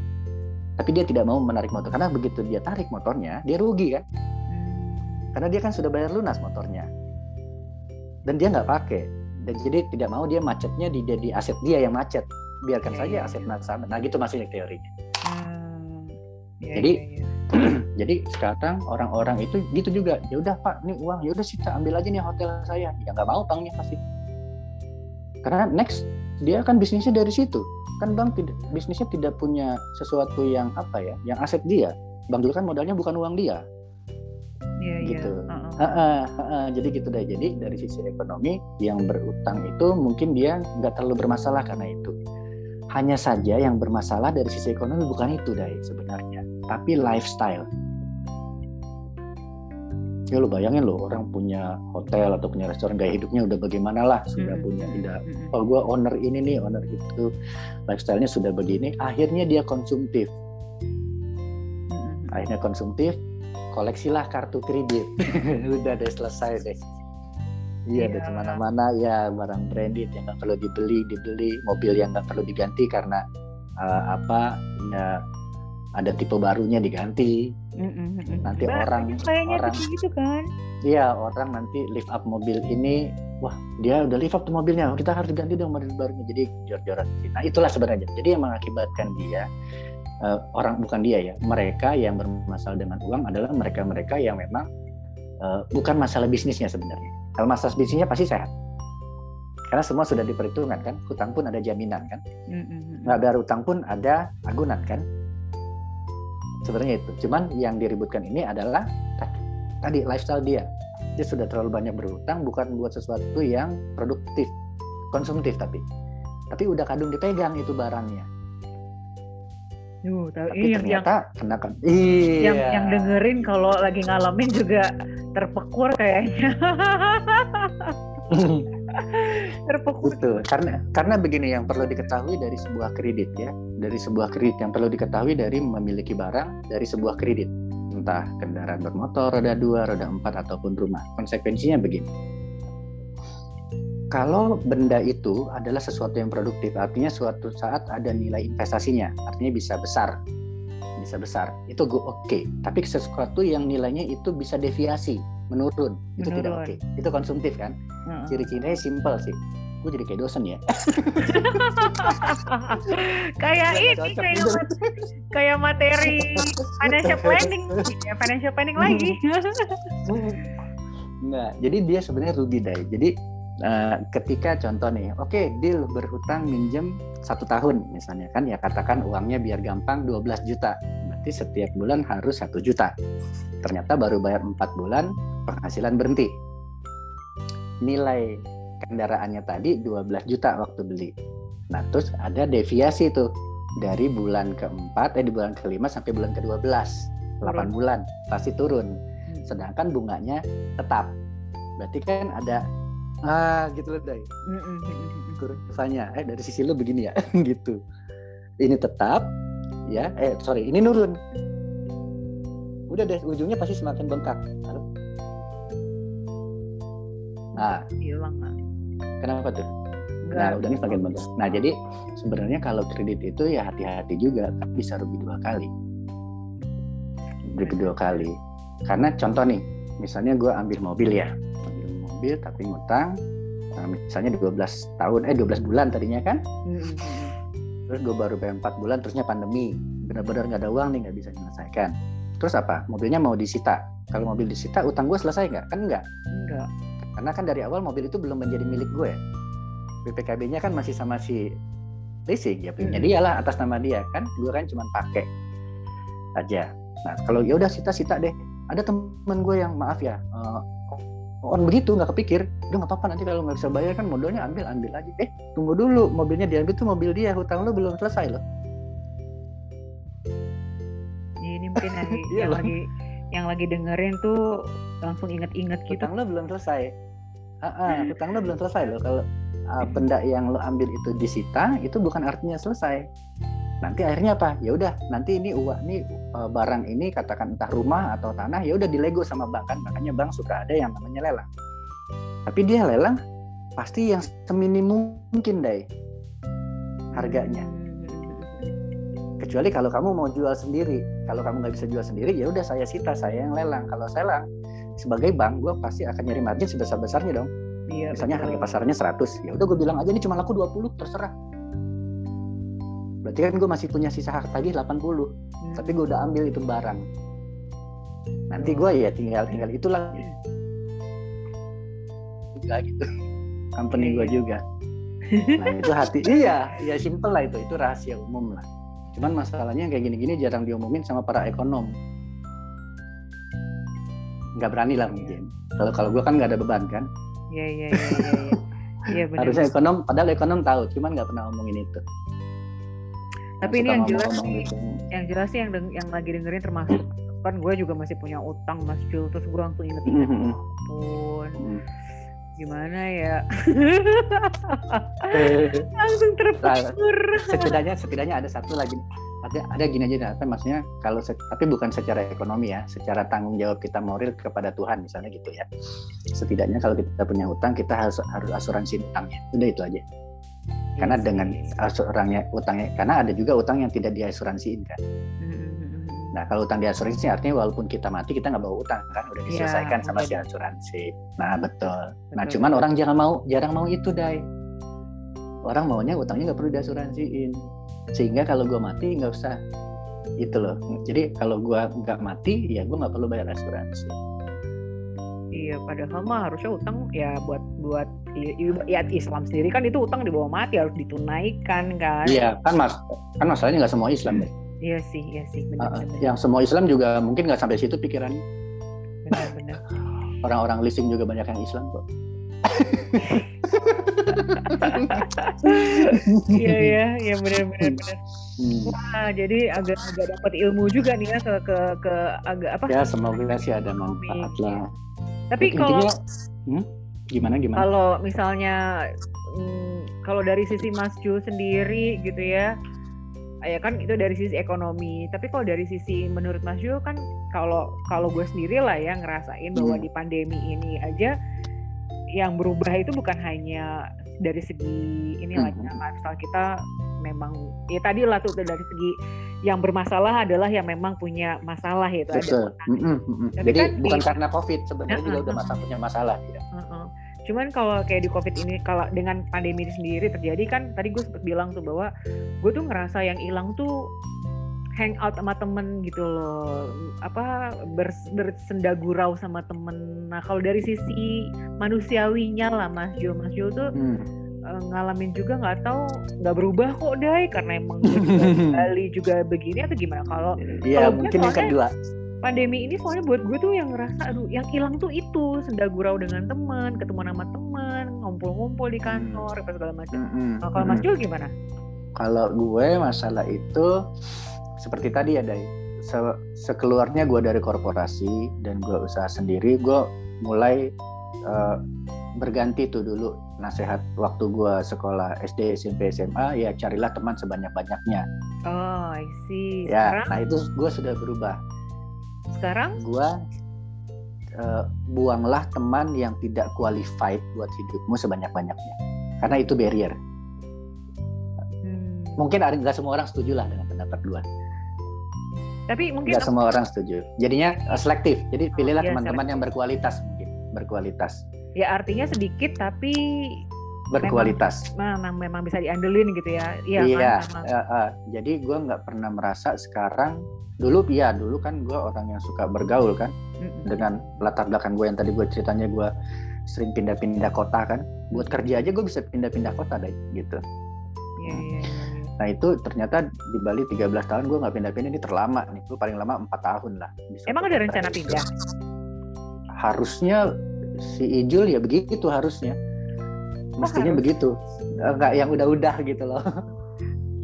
Tapi dia tidak mau menarik motor, karena begitu dia tarik motornya, dia rugi kan? Karena dia kan sudah bayar lunas motornya. Dan dia nggak pakai. Dan jadi tidak mau dia macetnya di aset dia yang macet. Biarkan saja aset nasabah. Nah, gitu maksudnya teorinya. Jadi sekarang orang-orang itu gitu juga. Ya udah Pak, nih uang. Ya udah Sita, ambil aja nih hotel saya. Ya nggak mau banknya pasti. Karena next dia kan bisnisnya dari situ. Kan bank bisnisnya tidak punya sesuatu yang apa ya, yang aset dia. Bank dulu kan modalnya bukan uang dia. Jadi gitu deh. Jadi dari sisi ekonomi yang berutang itu mungkin dia nggak terlalu bermasalah karena itu. Hanya saja yang bermasalah dari sisi ekonomi bukan itu, Day, sebenarnya. Tapi lifestyle. Ya lo bayangin lo, orang punya hotel atau punya restoran, gaya hidupnya udah bagaimana lah. Sudah punya, oh gue owner ini nih, owner itu. Lifestyle-nya sudah begini. Akhirnya dia konsumtif. Akhirnya konsumtif, koleksilah kartu kredit. Udah deh, selesai deh. Iya, ada kemana-mana ya, barang branded yang nggak perlu dibeli, mobil yang nggak perlu diganti karena ada tipe barunya diganti. Nanti orang gitu kan? Iya, orang nanti lift up mobil ini, wah dia udah lift up tuh mobilnya, kita harus ganti dong mobil barunya, jadi jor-joran. Nah itulah sebenarnya. Jadi yang mengakibatkan dia orang bukan dia ya, mereka yang bermasalah dengan uang adalah mereka-mereka yang memang bukan masalah bisnisnya sebenarnya. Kalau masalah bisnisnya pasti sehat, karena semua sudah diperhitungkan kan, hutang pun ada jaminan kan, nggak ada hutang pun ada agunan kan, sebenarnya itu. Cuman yang diributkan ini adalah tadi lifestyle dia sudah terlalu banyak berhutang bukan buat sesuatu yang produktif, konsumtif tapi udah kadung dipegang itu barangnya. Tapi ternyata kenakan. Iya. Yang dengerin kalau lagi ngalamin juga terpekur kayaknya. Terpekur. Betul. Karena begini, yang perlu diketahui dari sebuah kredit ya, dari memiliki barang dari sebuah kredit, entah kendaraan bermotor, roda 2, roda 4 ataupun rumah. Konsekuensinya begini. Kalau benda itu adalah sesuatu yang produktif, artinya suatu saat ada nilai investasinya, artinya bisa besar. Itu oke. Tapi sesuatu yang nilainya itu bisa deviasi, menurun, itu tidak oke. Itu konsumtif kan? Ciri-cirinya simple sih. Gue jadi kayak dosen ya. Kayak materi financial planning lagi. Nah, jadi dia sebenarnya rugi, Day. Jadi ketika contoh nih, oke, deal berhutang minjem 1 tahun misalnya kan, ya katakan uangnya biar gampang 12 juta, berarti setiap bulan harus 1 juta. Ternyata baru bayar 4 bulan penghasilan berhenti. Nilai kendaraannya tadi 12 juta waktu beli. Nah terus ada deviasi tuh dari bulan keempat, di bulan kelima sampai bulan ke-12, 8 bulan pasti turun. Sedangkan bunganya tetap. Berarti kan ada gitu loh, Day. Kurvanya dari sisi lo begini ya, gitu. Ini tetap ya, ini nurun. Udah deh, ujungnya pasti semakin bengkak. Nah, hilang. Kenapa tuh? Nah, udah ini semakin bengkak. Nah, jadi sebenarnya kalau kredit itu ya hati-hati juga, kan bisa rugi 2 kali. Karena contoh nih, misalnya gue ambil mobil ya. Tapi ngutang misalnya 12 bulan tadinya kan, terus gue baru bayar 4 bulan, terusnya pandemi, benar-benar nggak ada uang nih, nggak bisa menyelesaikan. Terus apa, mobilnya mau disita. Kalau mobil disita, utang gue selesai nggak? Kan nggak, karena kan dari awal mobil itu belum menjadi milik gue. BPKB-nya kan masih sama si leasing ya, punya dia lah, atas nama dia kan, gue kan cuma pakai aja. Nah kalau ya udah sita deh, ada teman gue yang maaf ya, on begitu nggak kepikir, udah nggak apa-apa, nanti kalau nggak bisa bayar kan modalnya ambil aja. Tunggu dulu, mobilnya diambil tuh mobil dia, hutang lo belum selesai lo. Ini mungkin yang lagi dengerin tuh langsung inget-inget gitu. Hutang lo belum selesai. Hutang lo belum selesai lo. Kalau benda yang lo ambil itu disita, itu bukan artinya selesai. Nanti akhirnya apa? Ya udah, nanti ini uang nih barang ini katakan entah rumah atau tanah, ya udah dilego sama bank kan. Makanya bank suka ada yang namanya lelang. Tapi dia lelang pasti yang seminim mungkin deh harganya. Kecuali kalau kamu mau jual sendiri. Kalau kamu nggak bisa jual sendiri, ya udah saya sita, saya yang lelang. Kalau saya lelang sebagai bank, gue pasti akan nyari margin sebesar-besarnya dong. Iya, misalnya betul. Harga pasarnya 100, ya udah gue bilang aja ini cuma laku 20, terserah. Berarti kan gue masih punya sisa hak tagih 80, tapi gue udah ambil itu barang. Nanti gue ya tinggal itulah juga gitu. Company gue juga. Nah itu hati, iya simple lah itu rahasia umum lah. Cuman masalahnya kayak gini-gini jarang diumumin sama para ekonom. Nggak berani lah mungkin. Kalau gue kan nggak ada beban kan. Iya, benar. Harusnya ekonom, padahal ekonom tahu, cuman nggak pernah ngomongin itu. Tapi ini yang jelas sih yang lagi dengerin termasuk kan gue juga masih punya utang Mas Jul, terus gue langsung inget-inget pun gimana ya langsung terpikir. Setidaknya ada satu lagi, ada gini aja deh, maksudnya kalau tapi bukan secara ekonomi ya, secara tanggung jawab kita moral kepada Tuhan misalnya gitu ya. Setidaknya kalau kita punya utang kita harus asuransi utangnya, udah itu aja. Karena dengan asuransinya utangnya, karena ada juga utang yang tidak diasuransiin kan. Nah kalau utang diasuransi artinya walaupun kita mati kita nggak bawa utang kan, udah diselesaikan sama si asuransi. Nah betul. Nah cuman orang jarang mau itu Day. Orang maunya utangnya nggak perlu diasuransiin, sehingga kalau gue mati nggak usah gitu loh. Jadi kalau gue nggak mati ya gue nggak perlu bayar asuransi. Iya, padahal mah harusnya utang ya buat ya Islam sendiri kan itu utang dibawa mati harus ditunaikan kan. Iya kan Mas, kan masalahnya nggak semua Islam deh. Iya sih benar. Yang semua Islam juga mungkin nggak sampai situ pikirannya. Benar. Orang-orang leasing juga banyak yang Islam kok. Iya benar. Wah, jadi agak dapat ilmu juga nih ya ke agak apa? Ya semoga sih ada manfaat lah. Tapi kalau gimana? Kalau misalnya kalau dari sisi Mas Jul sendiri gitu ya, ya kan itu dari sisi ekonomi. Tapi kalau dari sisi menurut Mas Jul kan kalau gue sendiri lah ya ngerasain bahwa di pandemi ini aja yang berubah itu bukan hanya dari segi ini lagi lifestyle kita memang ya tadi lah tuh dari segi yang bermasalah adalah yang memang punya masalah ya, itu ada. Jadi kan bukan karena COVID sebenarnya juga udah punya masalah ya. Cuman kalau kayak di COVID ini kalau dengan pandemi sendiri terjadi kan tadi gue sempat bilang tuh bahwa gue tuh ngerasa yang hilang tuh hangout sama temen gitu loh, apa bersenda gurau sama temen. Nah kalau dari sisi manusiawinya lah Mas Jo tuh ngalamin juga, nggak tahu nggak berubah kok Day, karena emang Bali juga begini atau gimana? Kalau ya, mungkin yang kedua pandemi ini soalnya buat gue tuh yang ngerasa aduh yang hilang tuh itu senda gurau dengan temen, ketemu sama temen, ngumpul-ngumpul di kantor apa segala macam. Kalau Mas Jo gimana? Kalau gue masalah itu seperti tadi ya Day, sekeluarnya gue dari korporasi dan gue usaha sendiri, gue mulai berganti tuh dulu nasihat waktu gue sekolah SD, SMP, SMA, ya carilah teman sebanyak-banyaknya. Oh, I see. Ya, sekarang? Nah itu gue sudah berubah. Sekarang? Gue buanglah teman yang tidak qualified buat hidupmu sebanyak-banyaknya, karena itu barrier. Mungkin nggak semua orang setuju lah dengan pendapat gue. Tapi mungkin nggak semua orang setuju. Jadinya selektif. Jadi pilihlah teman-teman yang berkualitas. Ya artinya sedikit tapi berkualitas. Memang bisa diandelin gitu ya. Iya. Jadi gue nggak pernah merasa sekarang. Dulu kan gue orang yang suka bergaul kan. Dengan latar belakang gue yang tadi gue ceritanya gue sering pindah-pindah kota kan. Buat kerja aja gue bisa pindah-pindah kota deh gitu. Iya. Nah itu ternyata di Bali 13 tahun gue gak pindah-pindah, ini terlama nih, gue paling lama 4 tahun lah. Emang ada rencana pindah? Harusnya si Ijul ya begitu harusnya. Mestinya begitu. Enggak yang udah-udah gitu loh.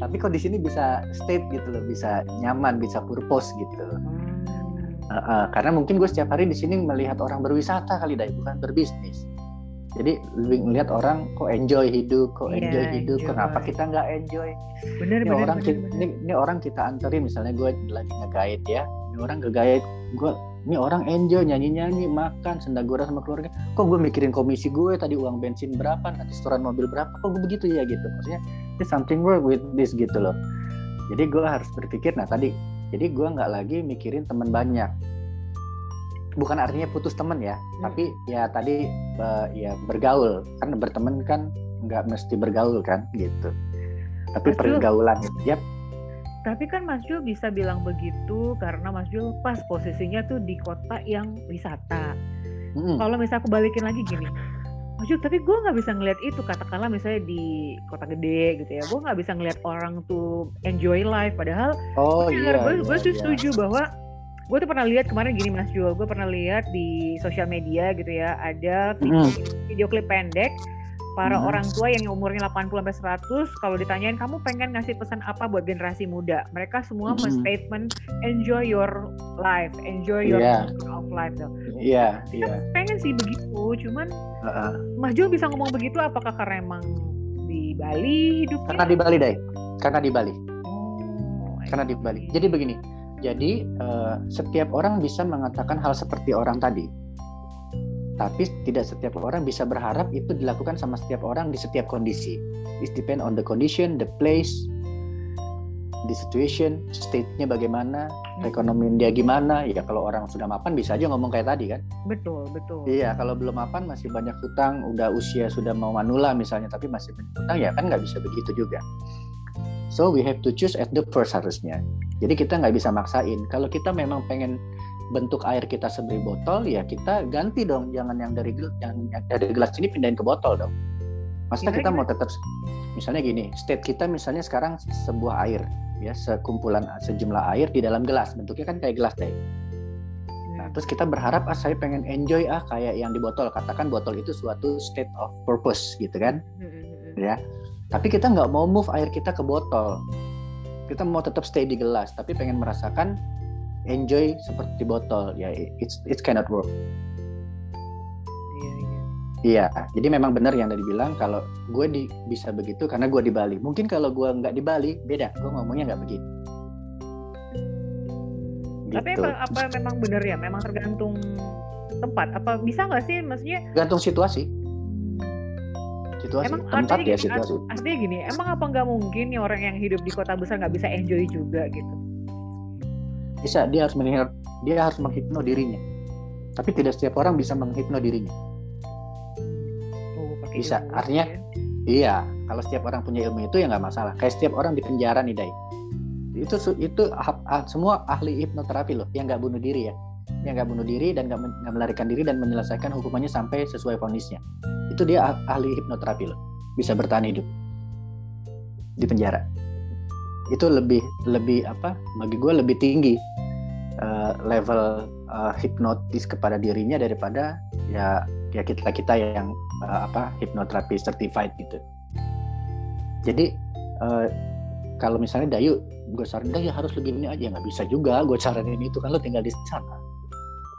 Tapi kok di sini bisa state gitu loh, bisa nyaman, bisa purpose gitu. Karena mungkin gue setiap hari di sini melihat orang berwisata kali Day, bukan berbisnis. Jadi lebih ngelihat orang kok enjoy hidup, kok yeah, enjoy hidup, enjoy. Kenapa kita nggak enjoy? Ini orang kita anterin, misalnya gue lagi nge-guide ya, ini orang nge-guide gue, ini orang enjoy nyanyi-nyanyi, makan, sendagura sama keluarga. Kok gue mikirin komisi gue tadi, uang bensin berapa, nanti setoran mobil berapa, kok gue begitu ya gitu. Maksudnya there's something wrong with this gitu loh. Jadi gue harus berpikir, nah tadi, jadi gue nggak lagi mikirin teman banyak. Bukan artinya putus teman ya, tapi ya tadi ya bergaul, kan berteman kan nggak mesti bergaul kan gitu. Tapi Mas pergaulan Jul, yep. Tapi kan Mas Jul bisa bilang begitu karena Mas Jul pas posisinya tuh di kota yang wisata. Kalau misalnya aku balikin lagi gini, Mas Jul, tapi gue nggak bisa ngelihat itu, katakanlah misalnya di kota gede gitu ya, gue nggak bisa ngelihat orang tuh enjoy life. Padahal gue setuju bahwa gue tuh pernah lihat kemarin gini Mas Jul, gue pernah lihat di sosial media gitu ya, ada video klip pendek para orang tua yang umurnya 80-100, kalau ditanyain kamu pengen ngasih pesan apa buat generasi muda, mereka semua statement enjoy your life, enjoy your of life. Iya, iya. Pengen sih begitu, cuman Mas Jul bisa ngomong begitu apakah karena emang di Bali hidupnya? Karena di Bali. Jadi begini. Jadi setiap orang bisa mengatakan hal seperti orang tadi, tapi tidak setiap orang bisa berharap itu dilakukan sama setiap orang di setiap kondisi. It depends on the condition, the place, the situation, state-nya bagaimana, ekonominya dia gimana. Ya kalau orang sudah mapan bisa aja ngomong kayak tadi kan. Betul. Iya, kalau belum mapan masih banyak hutang, udah usia sudah mau manula misalnya, tapi masih banyak hutang, ya kan nggak bisa begitu juga. So we have to choose at the first harusnya. Jadi kita nggak bisa maksain. Kalau kita memang pengen bentuk air kita seberi botol, ya kita ganti dong. Jangan yang dari gelas ini pindahin ke botol dong. Maksudnya kita mau tetap, misalnya gini, state kita misalnya sekarang sebuah air, ya sekumpulan sejumlah air di dalam gelas, bentuknya kan kayak gelas deh. Nah, terus kita berharap saya pengen enjoy kayak yang di botol. Katakan botol itu suatu state of purpose gitu kan, ya. Tapi kita nggak mau move air kita ke botol. Kita mau tetap stay di gelas, tapi pengen merasakan enjoy seperti botol. Ya, it cannot work. Iya, jadi memang benar yang tadi bilang, kalau gue bisa begitu karena gue di Bali. Mungkin kalau gue nggak di Bali, beda. Gue ngomongnya nggak begitu. Gitu. Tapi apa memang benar ya? Memang tergantung tempat. Apa bisa nggak sih maksudnya? Tergantung situasi. Emang artinya gini, emang apa nggak mungkin nih orang yang hidup di kota besar nggak bisa enjoy juga gitu? Bisa, dia harus menghipno dirinya. Tapi tidak setiap orang bisa menghipno dirinya. Bisa, artinya ya. Iya. Kalau setiap orang punya ilmu itu ya nggak masalah. Kayak setiap orang di penjara nih Day. Itu semua ahli hipnoterapi loh, yang nggak bunuh diri ya. Yang nggak bunuh diri dan nggak melarikan diri dan menyelesaikan hukumannya sampai sesuai vonisnya. Itu dia ahli hipnoterapi loh, bisa bertahan hidup di penjara. Itu lebih apa? Bagi gue lebih tinggi level hipnotis kepada dirinya daripada ya kita yang hipnoterapi certified gitu. Jadi kalau misalnya Dayu, gue saranin Dayu harus lebih ini aja, nggak bisa juga. Gue saranin itu kan lo tinggal di sana.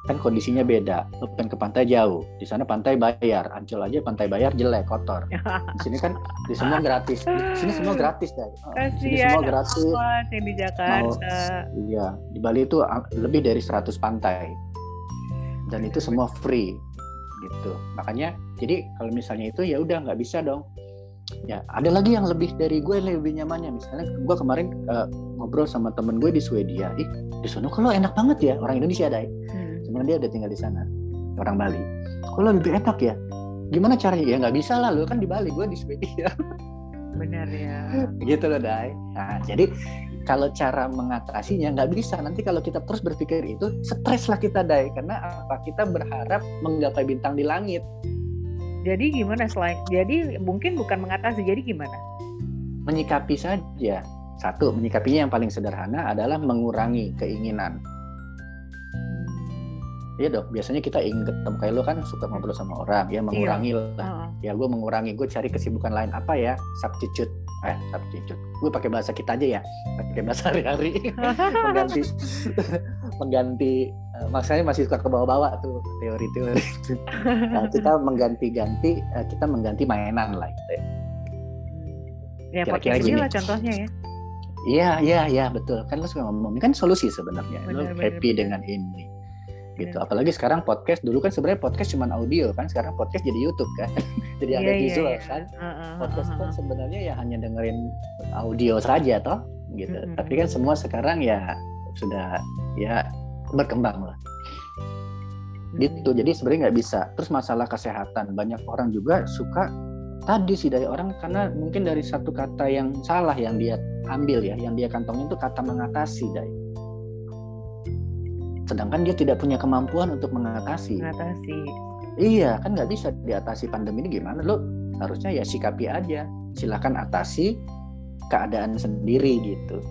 Kan kondisinya beda, lu pengen ke pantai jauh, di sana pantai bayar, Ancol aja pantai bayar jelek, kotor. Di sini kan di semua gratis, di sini semua gratis deh. Di sini semua gratis. Yang di Jakarta. Iya, di Bali itu lebih dari 100 pantai dan itu semua free gitu. Makanya jadi kalau misalnya itu ya udah nggak bisa dong. Ya ada lagi yang lebih dari gue, lebih nyamannya misalnya gue kemarin ngobrol sama temen gue di Swedia, di sana kalau enak banget ya, orang Indonesia ada. Sebenarnya dia udah tinggal di sana, orang Bali. Kok lebih enak ya? Gimana caranya? Ya nggak bisa lah, lu kan di Bali, gue di Swedia. Bener ya. Gitu loh, Day. Nah, jadi kalau cara mengatasinya nggak bisa. Nanti kalau kita terus berpikir itu, stres lah kita, Day. Karena apa? Kita berharap menggapai bintang di langit. Jadi gimana selain? Jadi mungkin bukan mengatasi, jadi gimana? Menyikapi saja. Satu, menyikapinya yang paling sederhana adalah mengurangi keinginan. Iya dong, biasanya kita ingin ketemu, kayak lo kan suka ngobrol sama orang, ya mengurangi lah. Ya gue mengurangi, gue cari kesibukan lain apa ya, substitute. Gue pakai bahasa kita aja ya, pakai bahasa hari-hari, mengganti Maksudnya masih suka ke bawah-bawah tuh teori-teori itu. Nah, kita mengganti mainan lah gitu ya. Ya podcast ini lah contohnya ya. Iya, betul. Kan lu suka ngomong, ini kan solusi sebenarnya. Lu happy dengan ini. Gitu. Bener. Apalagi sekarang podcast, dulu kan sebenarnya podcast cuma audio kan, sekarang podcast jadi YouTube kan. Jadi ada visual kan. Podcast kan sebenarnya ya hanya dengerin audio saja toh gitu. Tapi kan semua sekarang ya sudah ya berkembang lah gitu, jadi sebenarnya nggak bisa. Terus masalah kesehatan, banyak orang juga suka tadi sih dari orang, karena mungkin dari satu kata yang salah yang dia ambil ya, yang dia kantongin itu kata mengatasi Day. Sedangkan dia tidak punya kemampuan untuk mengatasi. Iya kan, nggak bisa diatasi pandemi ini gimana, lo harusnya ya sikapi aja, silakan atasi keadaan sendiri gitu,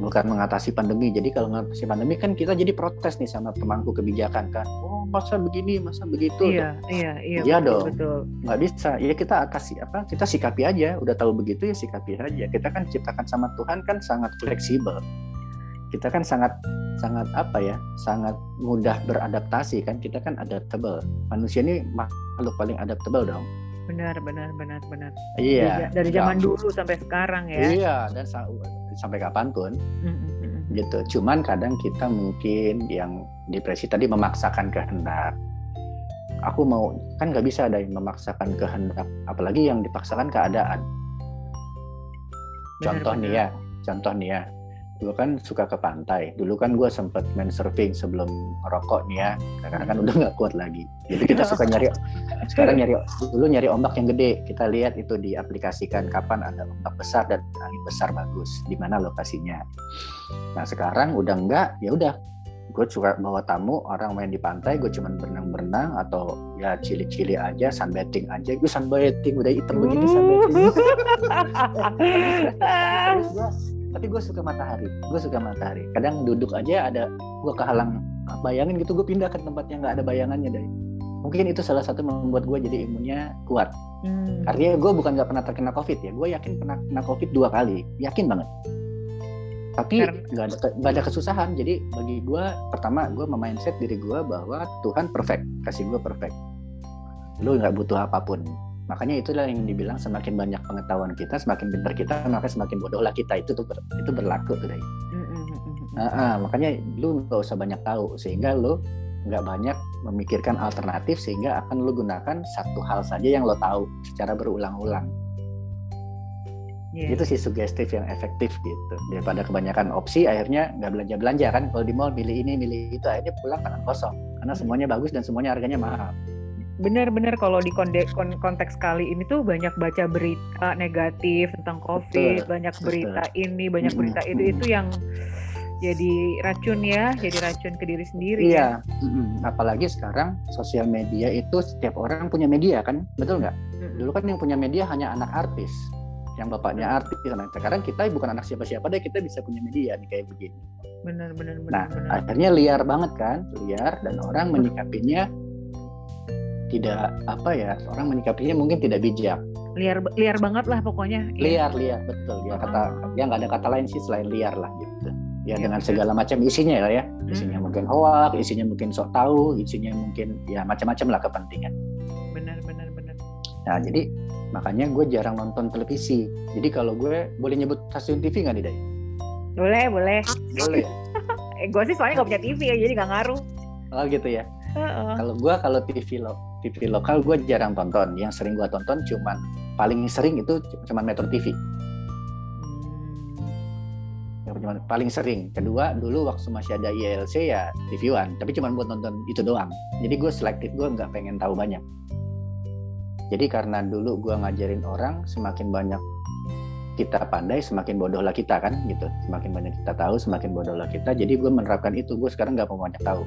bukan mengatasi pandemi. Jadi kalau mengatasi pandemi kan kita jadi protes nih sama pemangku kebijakan kan, oh masa begini masa begitu. Iya dong, nggak bisa ya, kita atasi kita sikapi aja, udah tahu begitu ya sikapi aja. Kita kan ciptakan sama Tuhan kan sangat fleksibel, kita kan sangat mudah beradaptasi kan, kita kan adaptable, manusia ini makhluk paling adaptable dong. Benar. Iya. Dari zaman dulu sampai sekarang ya. Iya, dan sampai kapanpun. Gitu. Cuman kadang kita mungkin yang depresi tadi memaksakan kehendak. Aku mau, kan nggak bisa ada yang memaksakan kehendak, apalagi yang dipaksakan keadaan. Contoh nih ya. Gue kan suka ke pantai. Dulu kan gue sempet main surfing sebelum ngerokok nih ya. Karena kan udah gak kuat lagi. Jadi kita suka nyari ombak yang gede. Kita lihat itu diaplikasikan kapan ada ombak besar dan angin besar bagus, di mana lokasinya. Nah sekarang udah enggak, ya udah. Gue suka bawa tamu, orang main di pantai, gue cuman berenang-berenang atau ya cili-cili aja, sunbathing aja. Gue sunbathing, udah hitam begini sunbathing. Tapi gue suka matahari. Kadang duduk aja ada, gue kehalang bayangin gitu, gue pindah ke tempat yang nggak ada bayangannya deh. Mungkin itu salah satu membuat gue jadi imunnya kuat. Artinya gue bukan nggak pernah terkena COVID ya, gue yakin pernah kena COVID 2 kali, yakin banget. Tapi nggak ada kesusahan. Jadi bagi gue, pertama gue mindset diri gue bahwa Tuhan perfect, kasih gue perfect, lo nggak butuh apapun. Makanya itulah yang dibilang semakin banyak pengetahuan kita, semakin pintar kita, maka semakin bodohlah kita. Itu berlaku tuh Day. Makanya lu nggak usah banyak tahu, sehingga lu nggak banyak memikirkan alternatif, sehingga akan lu gunakan satu hal saja yang lu tahu secara berulang-ulang. Itu sih sugestif yang efektif gitu. Daripada kebanyakan opsi, akhirnya nggak belanja kan. Kalau di mall milih ini milih itu, akhirnya pulang tangan kosong karena semuanya bagus dan semuanya harganya mahal. Benar-benar kalau di konteks kali ini tuh banyak baca berita negatif tentang COVID, betul, banyak berita ini, banyak berita itu yang jadi racun ya, jadi racun ke diri sendiri. Iya, apalagi sekarang sosial media itu setiap orang punya media kan, betul nggak? Dulu kan yang punya media hanya anak artis, yang bapaknya artis. Sekarang kita bukan anak siapa-siapa deh, kita bisa punya media nih kayak begini. Benar. Nah, akhirnya liar banget kan, dan orang menyikapinya mungkin tidak bijak. Liar banget lah pokoknya. Liar betul ya, nggak ada kata lain sih selain liar lah gitu. Ya dengan segala macam isinya lah ya. Isinya mungkin hoak, isinya mungkin sok tahu, isinya mungkin ya macam-macam lah kepentingan. Benar. Nah jadi makanya gue jarang nonton televisi. Jadi kalau gue boleh nyebut stasiun TV nggak nih Day? Boleh. Gue sih soalnya nggak punya TV ya, jadi nggak ngaruh. Oh gitu ya. Kalau TV lokal gue jarang tonton. Yang sering gue tonton paling sering itu Metro TV. Paling sering. Kedua dulu waktu masih ada ILC ya TV One. Tapi cuma buat nonton itu doang. Jadi gue selektif, gue nggak pengen tahu banyak. Jadi karena dulu gue ngajarin orang, semakin banyak kita pandai, semakin bodohlah kita kan gitu. Semakin banyak kita tahu, semakin bodohlah kita. Jadi gue menerapkan itu. Gue sekarang nggak mau banyak tahu.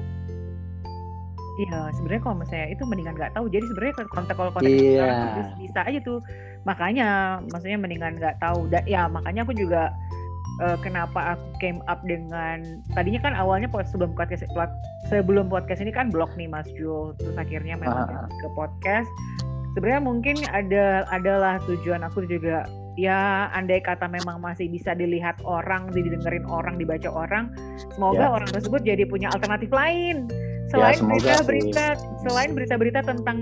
Iya, sebenarnya kalau misalnya itu mendingan nggak tahu. Jadi sebenarnya kontak sekarang bisa aja tuh. Makanya, maksudnya mendingan nggak tahu. Ya makanya aku juga kenapa aku came up dengan tadinya kan awalnya sebelum podcast ini kan blog nih Mas Jul, terus akhirnya memang ke podcast. Sebenarnya mungkin adalah tujuan aku juga ya andai kata memang masih bisa dilihat orang, didengerin orang, dibaca orang, semoga orang tersebut jadi punya alternatif lain selain berita-berita tentang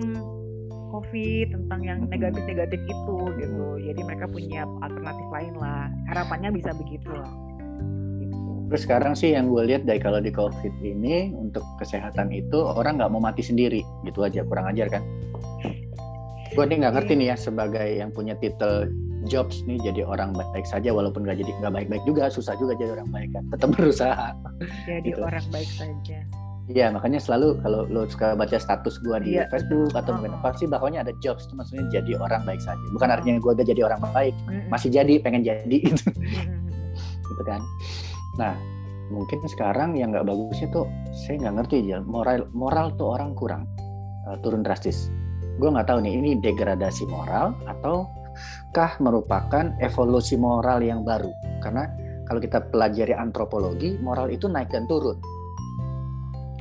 COVID, tentang yang negatif-negatif itu gitu. Jadi mereka punya alternatif lain lah, harapannya bisa begitu lah gitu. Terus sekarang sih yang gue lihat dari kalau di COVID ini untuk kesehatan itu orang nggak mau mati sendiri gitu aja, kurang ajar kan. Gue ini nggak ngerti nih ya, sebagai yang punya titel jobs nih, jadi orang baik saja walaupun nggak jadi nggak baik-baik juga, susah juga jadi orang baik kan, tetap berusaha jadi gitu. Orang baik saja. Iya, makanya selalu kalau lo suka baca status gue di Facebook atau mungkin apa sih, bahwanya ada jobs itu maksudnya jadi orang baik saja. Bukan artinya gue udah jadi orang baik, masih jadi, pengen jadi gitu. Gitu kan. Nah, mungkin sekarang yang nggak bagusnya tuh, saya nggak ngerti ya, moral tuh orang kurang, turun drastis. Gue nggak tahu nih, ini degradasi moral ataukah merupakan evolusi moral yang baru? Karena kalau kita pelajari antropologi, moral itu naik dan turun.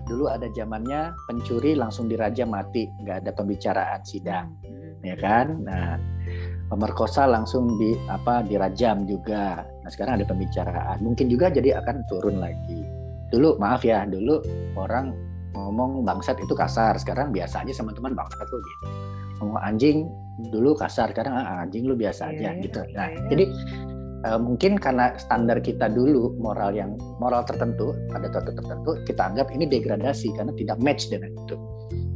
Dulu ada zamannya pencuri langsung diraja mati, nggak ada pembicaraan sidang, ya kan? Nah, pemerkosa langsung dirajam juga. Nah, sekarang ada pembicaraan, mungkin juga jadi akan turun lagi. Dulu maaf ya, dulu orang ngomong bangsat itu kasar, sekarang biasa aja sama teman, bangsat lu gitu. Ngomong anjing dulu kasar, sekarang anjing lu biasa aja gitu. Nah, jadi mungkin karena standar kita dulu moral tertentu pada waktu tertentu kita anggap ini degradasi karena tidak match dengan itu.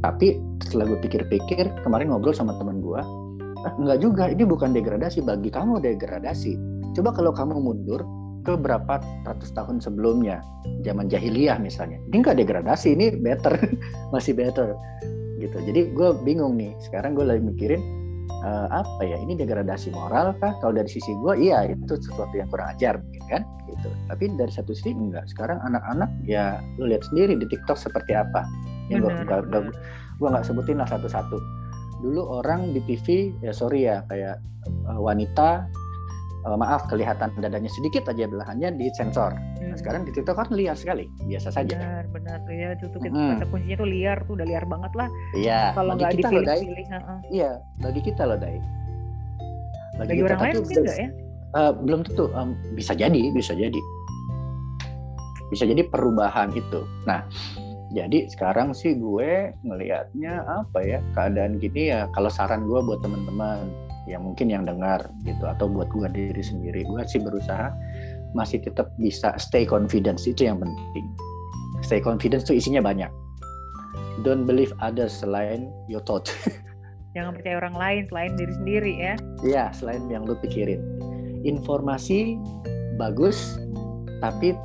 Tapi setelah gue pikir-pikir, kemarin ngobrol sama teman gue, enggak juga, ini bukan degradasi, bagi kamu degradasi. Coba kalau kamu mundur ke berapa ratus tahun sebelumnya, zaman jahiliyah misalnya, ini enggak degradasi, ini better, masih better gitu. Jadi gue bingung nih, sekarang gue lagi mikirin, apa ya, ini degradasi moral kah? Kalau dari sisi gue iya, itu sesuatu yang kurang ajar mungkin kan gitu. Tapi dari satu sisi enggak, sekarang anak-anak ya lu lihat sendiri di TikTok seperti apa ya, gue gak sebutin lah satu-satu. Dulu orang di TV ya sorry ya, kayak wanita maaf kelihatan dadanya sedikit aja belahannya disensor. Nah, sekarang di TikTok kan liar sekali, biasa saja. Benar, ya itu kata kuncinya tuh liar, tuh udah liar banget lah. Iya. Kalau nggak dipilih-pilih. Iya, bagi kita loh, Day. Bagi orang lain mungkin nggak ya? Belum tentu. Bisa jadi perubahan itu. Nah, jadi sekarang sih gue ngelihatnya apa ya, keadaan gini ya. Kalau saran gue buat teman-teman yang mungkin yang dengar gitu, atau buat gue diri sendiri, gue sih berusaha masih tetap bisa stay confidence, itu yang penting. Stay confidence itu isinya banyak. Don't believe others selain your thought. Jangan percaya orang lain selain diri sendiri ya. Iya, selain yang lu pikirin. Informasi bagus, tapi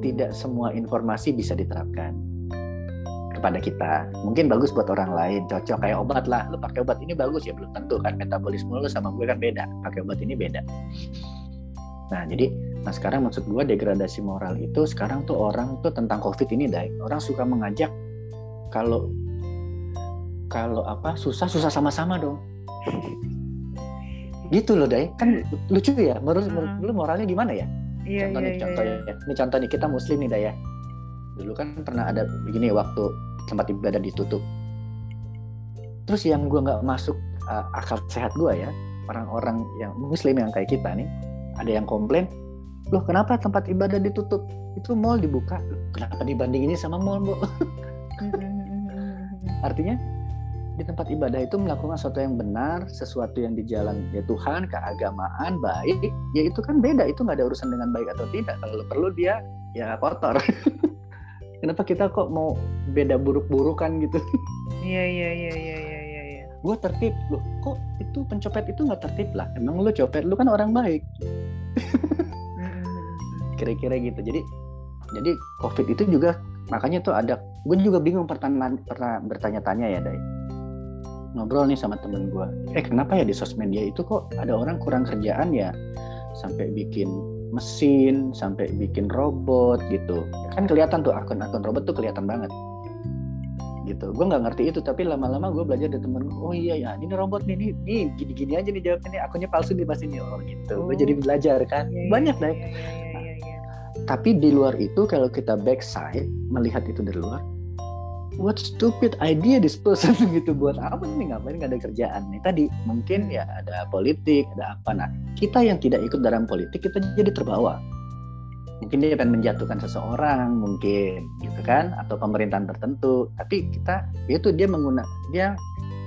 tidak semua informasi bisa diterapkan kepada kita. Mungkin bagus buat orang lain, cocok kayak obat lah, lu pakai obat ini bagus ya, belum tentu kan metabolisme lu sama gue kan beda, pakai obat ini beda. Nah jadi, sekarang maksud gue degradasi moral itu sekarang tuh orang tuh tentang COVID ini, Day, orang suka mengajak kalau apa, susah sama-sama dong gitu loh, Day, kan lucu ya, menurut lu moralnya gimana ya? Ini contoh nih, kita muslim nih, Day ya. Dulu kan pernah ada begini, waktu tempat ibadah ditutup. Terus yang gue gak masuk akal sehat gue ya, orang-orang yang muslim yang kayak kita nih, ada yang komplain, loh kenapa tempat ibadah ditutup? Itu mal dibuka. Kenapa dibandinginnya sama mal, Mbok? Artinya di tempat ibadah itu melakukan sesuatu yang benar, sesuatu yang di jalan ya Tuhan, keagamaan, baik, ya itu kan beda, itu gak ada urusan dengan baik atau tidak. Kalau perlu dia ya kotor. Kenapa kita kok mau beda buruk-burukan gitu? Iya. Gue tertib, loh kok itu pencopet itu gak tertib lah? Emang lu copet, lu kan orang baik. Kira-kira gitu. Jadi COVID itu juga, makanya tuh ada, gue juga bingung pernah bertanya-tanya ya, Day. Ngobrol nih sama temen gue, kenapa ya di sosmed dia itu kok ada orang kurang kerjaan ya? Sampai bikin mesin, sampai bikin robot gitu, kan kelihatan tuh akun-akun robot tuh kelihatan banget gitu. Gue nggak ngerti itu, tapi lama-lama gue belajar dari temen gue, oh iya ya ini robot nih, ini gini-gini aja nih jawabnya nih, akunnya palsu nih pasti nih, oh gitu. Gue jadi belajar kan, banyak deh. Tapi di luar itu kalau kita backside melihat itu dari luar, what stupid idea this person gitu, buat apa nih, ngapain gak ada kerjaan nih. Tadi mungkin ya ada politik, ada apa. Nah kita yang tidak ikut dalam politik, kita jadi terbawa. Mungkin dia akan menjatuhkan seseorang, mungkin gitu kan, atau pemerintahan tertentu. Tapi kita itu dia menggunakan, dia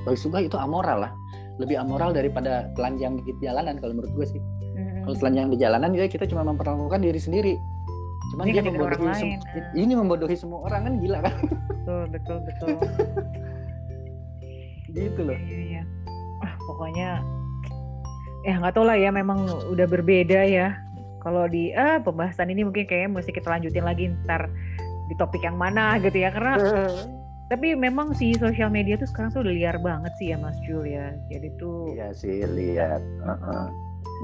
bagi suka itu amoral lah, lebih amoral daripada telanjang di jalanan kalau menurut gue sih. Kalau telanjang di jalanan kita cuma memperlakukan diri sendiri. Cuman ini dia membodohi orang lain. Ini membodohi semua orang kan, gila kan? Betul. Gitu loh. Iya. Ah, pokoknya nggak tahu lah ya, memang udah berbeda ya. Kalau di pembahasan ini mungkin kayaknya mesti kita lanjutin lagi ntar di topik yang mana gitu ya, karena tapi memang si sosial media tuh sekarang tuh udah liar banget sih ya Mas Jul ya. Jadi tuh iya sih liar.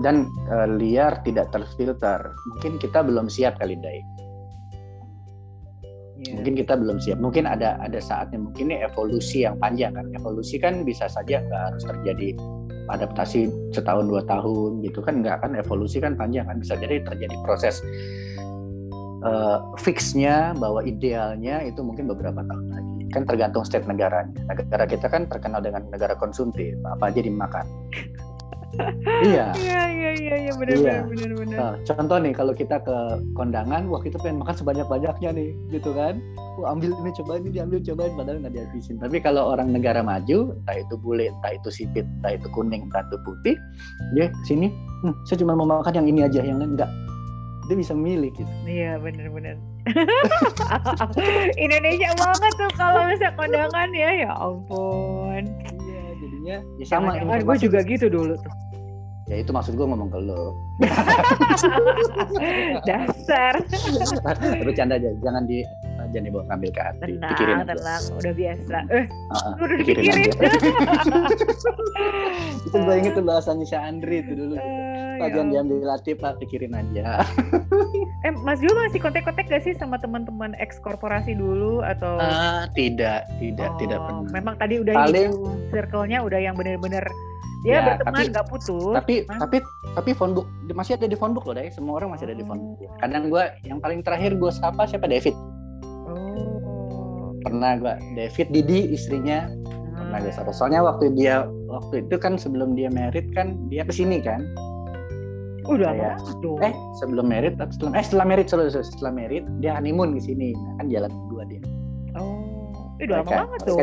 Dan liar tidak terfilter. Mungkin kita belum siap kali Day. Yeah. Mungkin kita belum siap. Mungkin ada saatnya. Mungkin ini evolusi yang panjang kan. Evolusi kan bisa saja nggak harus terjadi adaptasi setahun 2 tahun gitu kan, nggak kan. Evolusi kan panjang kan, bisa jadi terjadi proses fixnya bahwa idealnya itu mungkin beberapa tahun lagi. Kan tergantung state negaranya. Negara kita kan terkenal dengan negara konsumtif, apa aja dimakan. Iya benar. Nah, contoh nih kalau kita ke kondangan, wah kita pengen makan sebanyak-banyaknya nih gitu kan. Wah, ambil ini cobain, ini diambil cobain, padahal nggak dihabisin. Tapi kalau orang negara maju, entah itu bule, entah itu sipit, entah itu kuning, entah itu putih, dia sini, saya cuma mau makan yang ini aja, yang lain enggak. Dia bisa milih gitu. Iya benar. Indonesia banget tuh kalau misalnya kondangan ya ampun. Ya sama kan gue juga gitu dulu tuh. Ya itu maksud gue ngomong ke lo. Dasar. Bercanda aja, jangan dibawa ngambil ke hati. Tenang, udah biasa. Udah dipikirin. Itu gue inget tuh bahasanya Syah Andri itu dulu. Jangan diambil hati, Pak, pikirin aja. Mas Jul masih kontak-kontak gak sih sama teman-teman ex-korporasi dulu atau? Tidak pernah. Memang tadi udah paling circle-nya udah yang benar-benar ya berteman nggak putus. Tapi phonebook masih ada di phonebook loh, Day. Semua orang masih ada di phonebook. Kadang gue yang paling terakhir gue siapa David. Pernah gue David Didi istrinya. Pernah gue sapa. Soalnya waktu itu kan sebelum dia married kan dia kesini kan. Udah ya. Setelah married dia honeymoon di sini. Nah, kan jalan berdua dia. Udah lama banget tuh.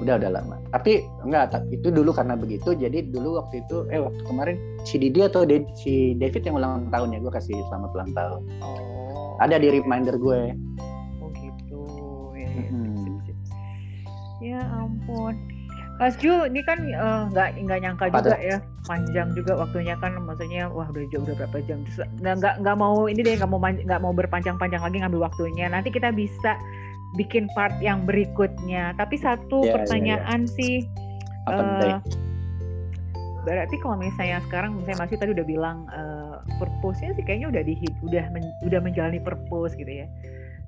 Udah lama. Tapi enggak, itu dulu karena begitu. Jadi dulu waktu itu waktu kemarin si Didi atau si David yang ulang tahun ya, gue kasih selamat ulang tahun. Ada di reminder gue. Gitu. Ya ampun. Mas Jul, ini kan nggak nyangka juga ya, panjang juga waktunya kan, maksudnya wah udah berapa jam. Nggak mau berpanjang-panjang lagi ngambil waktunya. Nanti kita bisa bikin part yang berikutnya. Tapi satu pertanyaan sih, berarti kalau misalnya sekarang, misalnya Mas Jul tadi udah bilang purpose-nya sih kayaknya udah menjalani purpose gitu ya.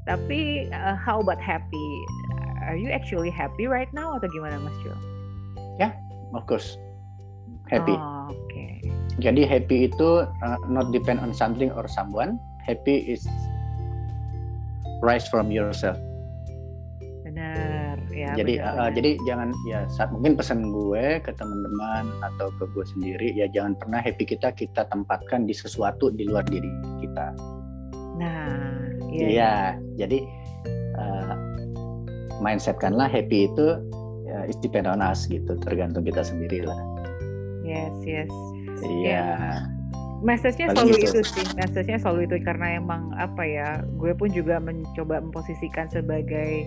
Tapi how about happy? Are you actually happy right now atau gimana Mas Jul? Ya, of course. Happy. Okay. Jadi happy itu not depend on something or someone. Happy is rise from yourself. Benar, ya. Jadi jangan ya, saat mungkin pesan gue ke teman-teman atau ke gue sendiri ya, jangan pernah happy kita tempatkan di sesuatu di luar diri kita. Nah, jadi mindsetkanlah happy itu is depend on us gitu, tergantung kita sendiri lah. Yes. Iya. Message-nya selalu itu sih. Message-nya selalu itu, karena emang apa ya, gue pun juga mencoba memposisikan sebagai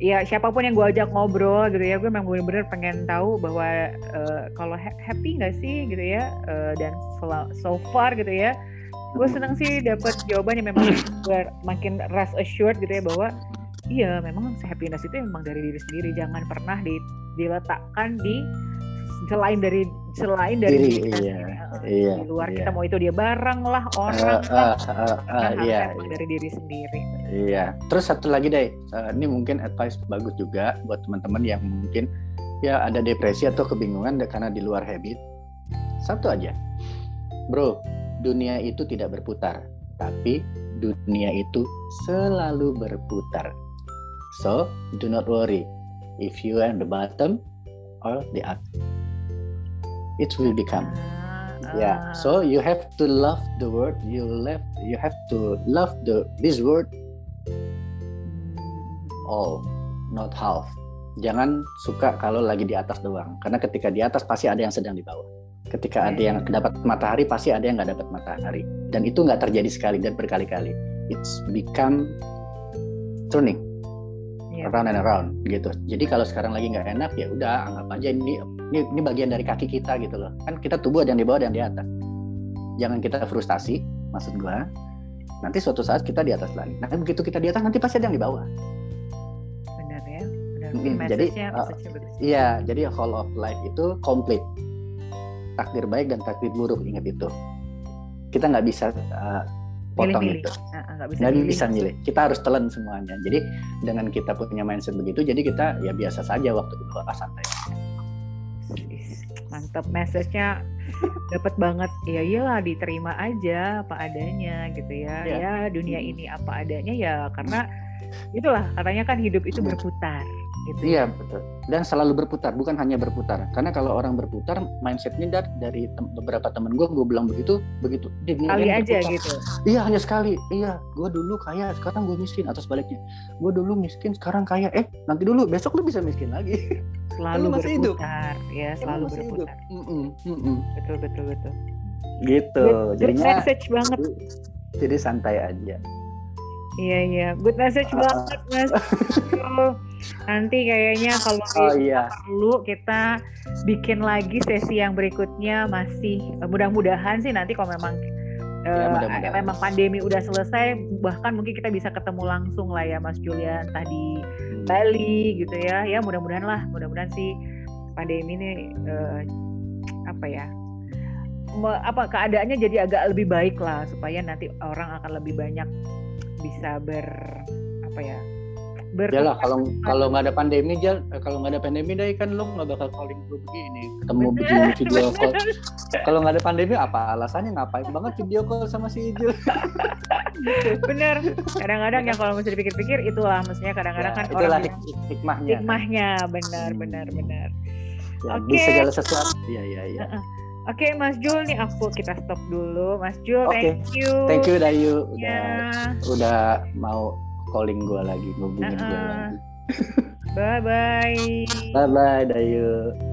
ya siapapun yang gue ajak ngobrol gitu ya, gue memang benar-benar pengen tahu bahwa kalau happy nggak sih gitu ya, dan so far gitu ya, gue seneng sih dapat jawaban yang memang makin rest assured gitu ya, bahwa iya memang happiness itu memang dari diri sendiri, jangan pernah diletakkan di selain dari kita, di luar kita, mau itu dia barang lah, orang harus dari diri sendiri. Terus satu lagi Day, ini mungkin advice bagus juga buat teman-teman yang mungkin ya ada depresi atau kebingungan karena di luar habit. Satu aja, bro, dunia itu tidak berputar, tapi dunia itu selalu berputar. So, do not worry if you are on the bottom or the up. It will become. Yeah. So you have to love the word. You have to love this word. All, not half. Jangan suka kalau lagi di atas doang. Karena ketika di atas pasti ada yang sedang di bawah. Ketika ada yang dapat matahari pasti ada yang nggak dapat matahari. Dan itu nggak terjadi sekali dan berkali-kali. It's become turning around and around gitu. Jadi kalau sekarang lagi nggak enak ya udah anggap aja ini bagian dari kaki kita gitu loh. Kan kita tubuh ada yang di bawah dan di atas. Jangan kita frustasi, maksud gua. Nanti suatu saat kita di atas lagi. Nah begitu kita di atas nanti pasti ada yang di bawah. Benar ya. Benar. Jadi iya, jadi whole of life itu complete. Takdir baik dan takdir buruk, ingat itu. Kita nggak bisa potong pilih. Itu. Nggak bisa milih. Kita harus telan semuanya. Jadi dengan kita punya mindset begitu, jadi kita ya biasa saja waktu di bawah santai. Mantap, message-nya dapat banget. Ya iyalah, diterima aja apa adanya gitu ya. Ya, ya dunia ini apa adanya ya, karena itulah katanya kan hidup itu berputar. Gitu. Iya betul. Dan selalu berputar, bukan hanya berputar. Karena kalau orang berputar, mindsetnya dari beberapa temen gue bilang begitu. Kali aja gitu. Iya hanya sekali. Iya, gue dulu kaya, sekarang gue miskin, atau sebaliknya. Gue dulu miskin, sekarang kaya. Nanti dulu, besok lu bisa miskin lagi. Selalu berputar, ya selalu berputar. Betul. Gitu. Good message banget. Jadi santai aja. Iya, good message banget Mas. Nanti kayaknya kalau perlu kita bikin lagi sesi yang berikutnya, masih mudah-mudahan sih nanti kalau memang memang pandemi udah selesai, bahkan mungkin kita bisa ketemu langsung lah ya Mas Julian tadi Bali gitu ya. Ya mudah-mudahan sih pandemi ini keadaannya jadi agak lebih baik lah, supaya nanti orang akan lebih banyak bisa Yalah, kalau nggak ada pandemi deh kan lo nggak bakal calling gue begini, ketemu begini video call. Kalau nggak ada pandemi apa alasannya ngapain banget video call sama si Ijo? Bener. Kadang-kadang yang kalau mesti dipikir-pikir itulah, maksudnya kadang-kadang kan orang hikmahnya benar. Di segala sesuatu. Iya. Oke, Mas Jul, nih kita stop dulu. Mas Jul, thank you. Thank you Dayu, udah mau calling gue lagi, ngubungin gue lagi. Bye-bye. Dayu.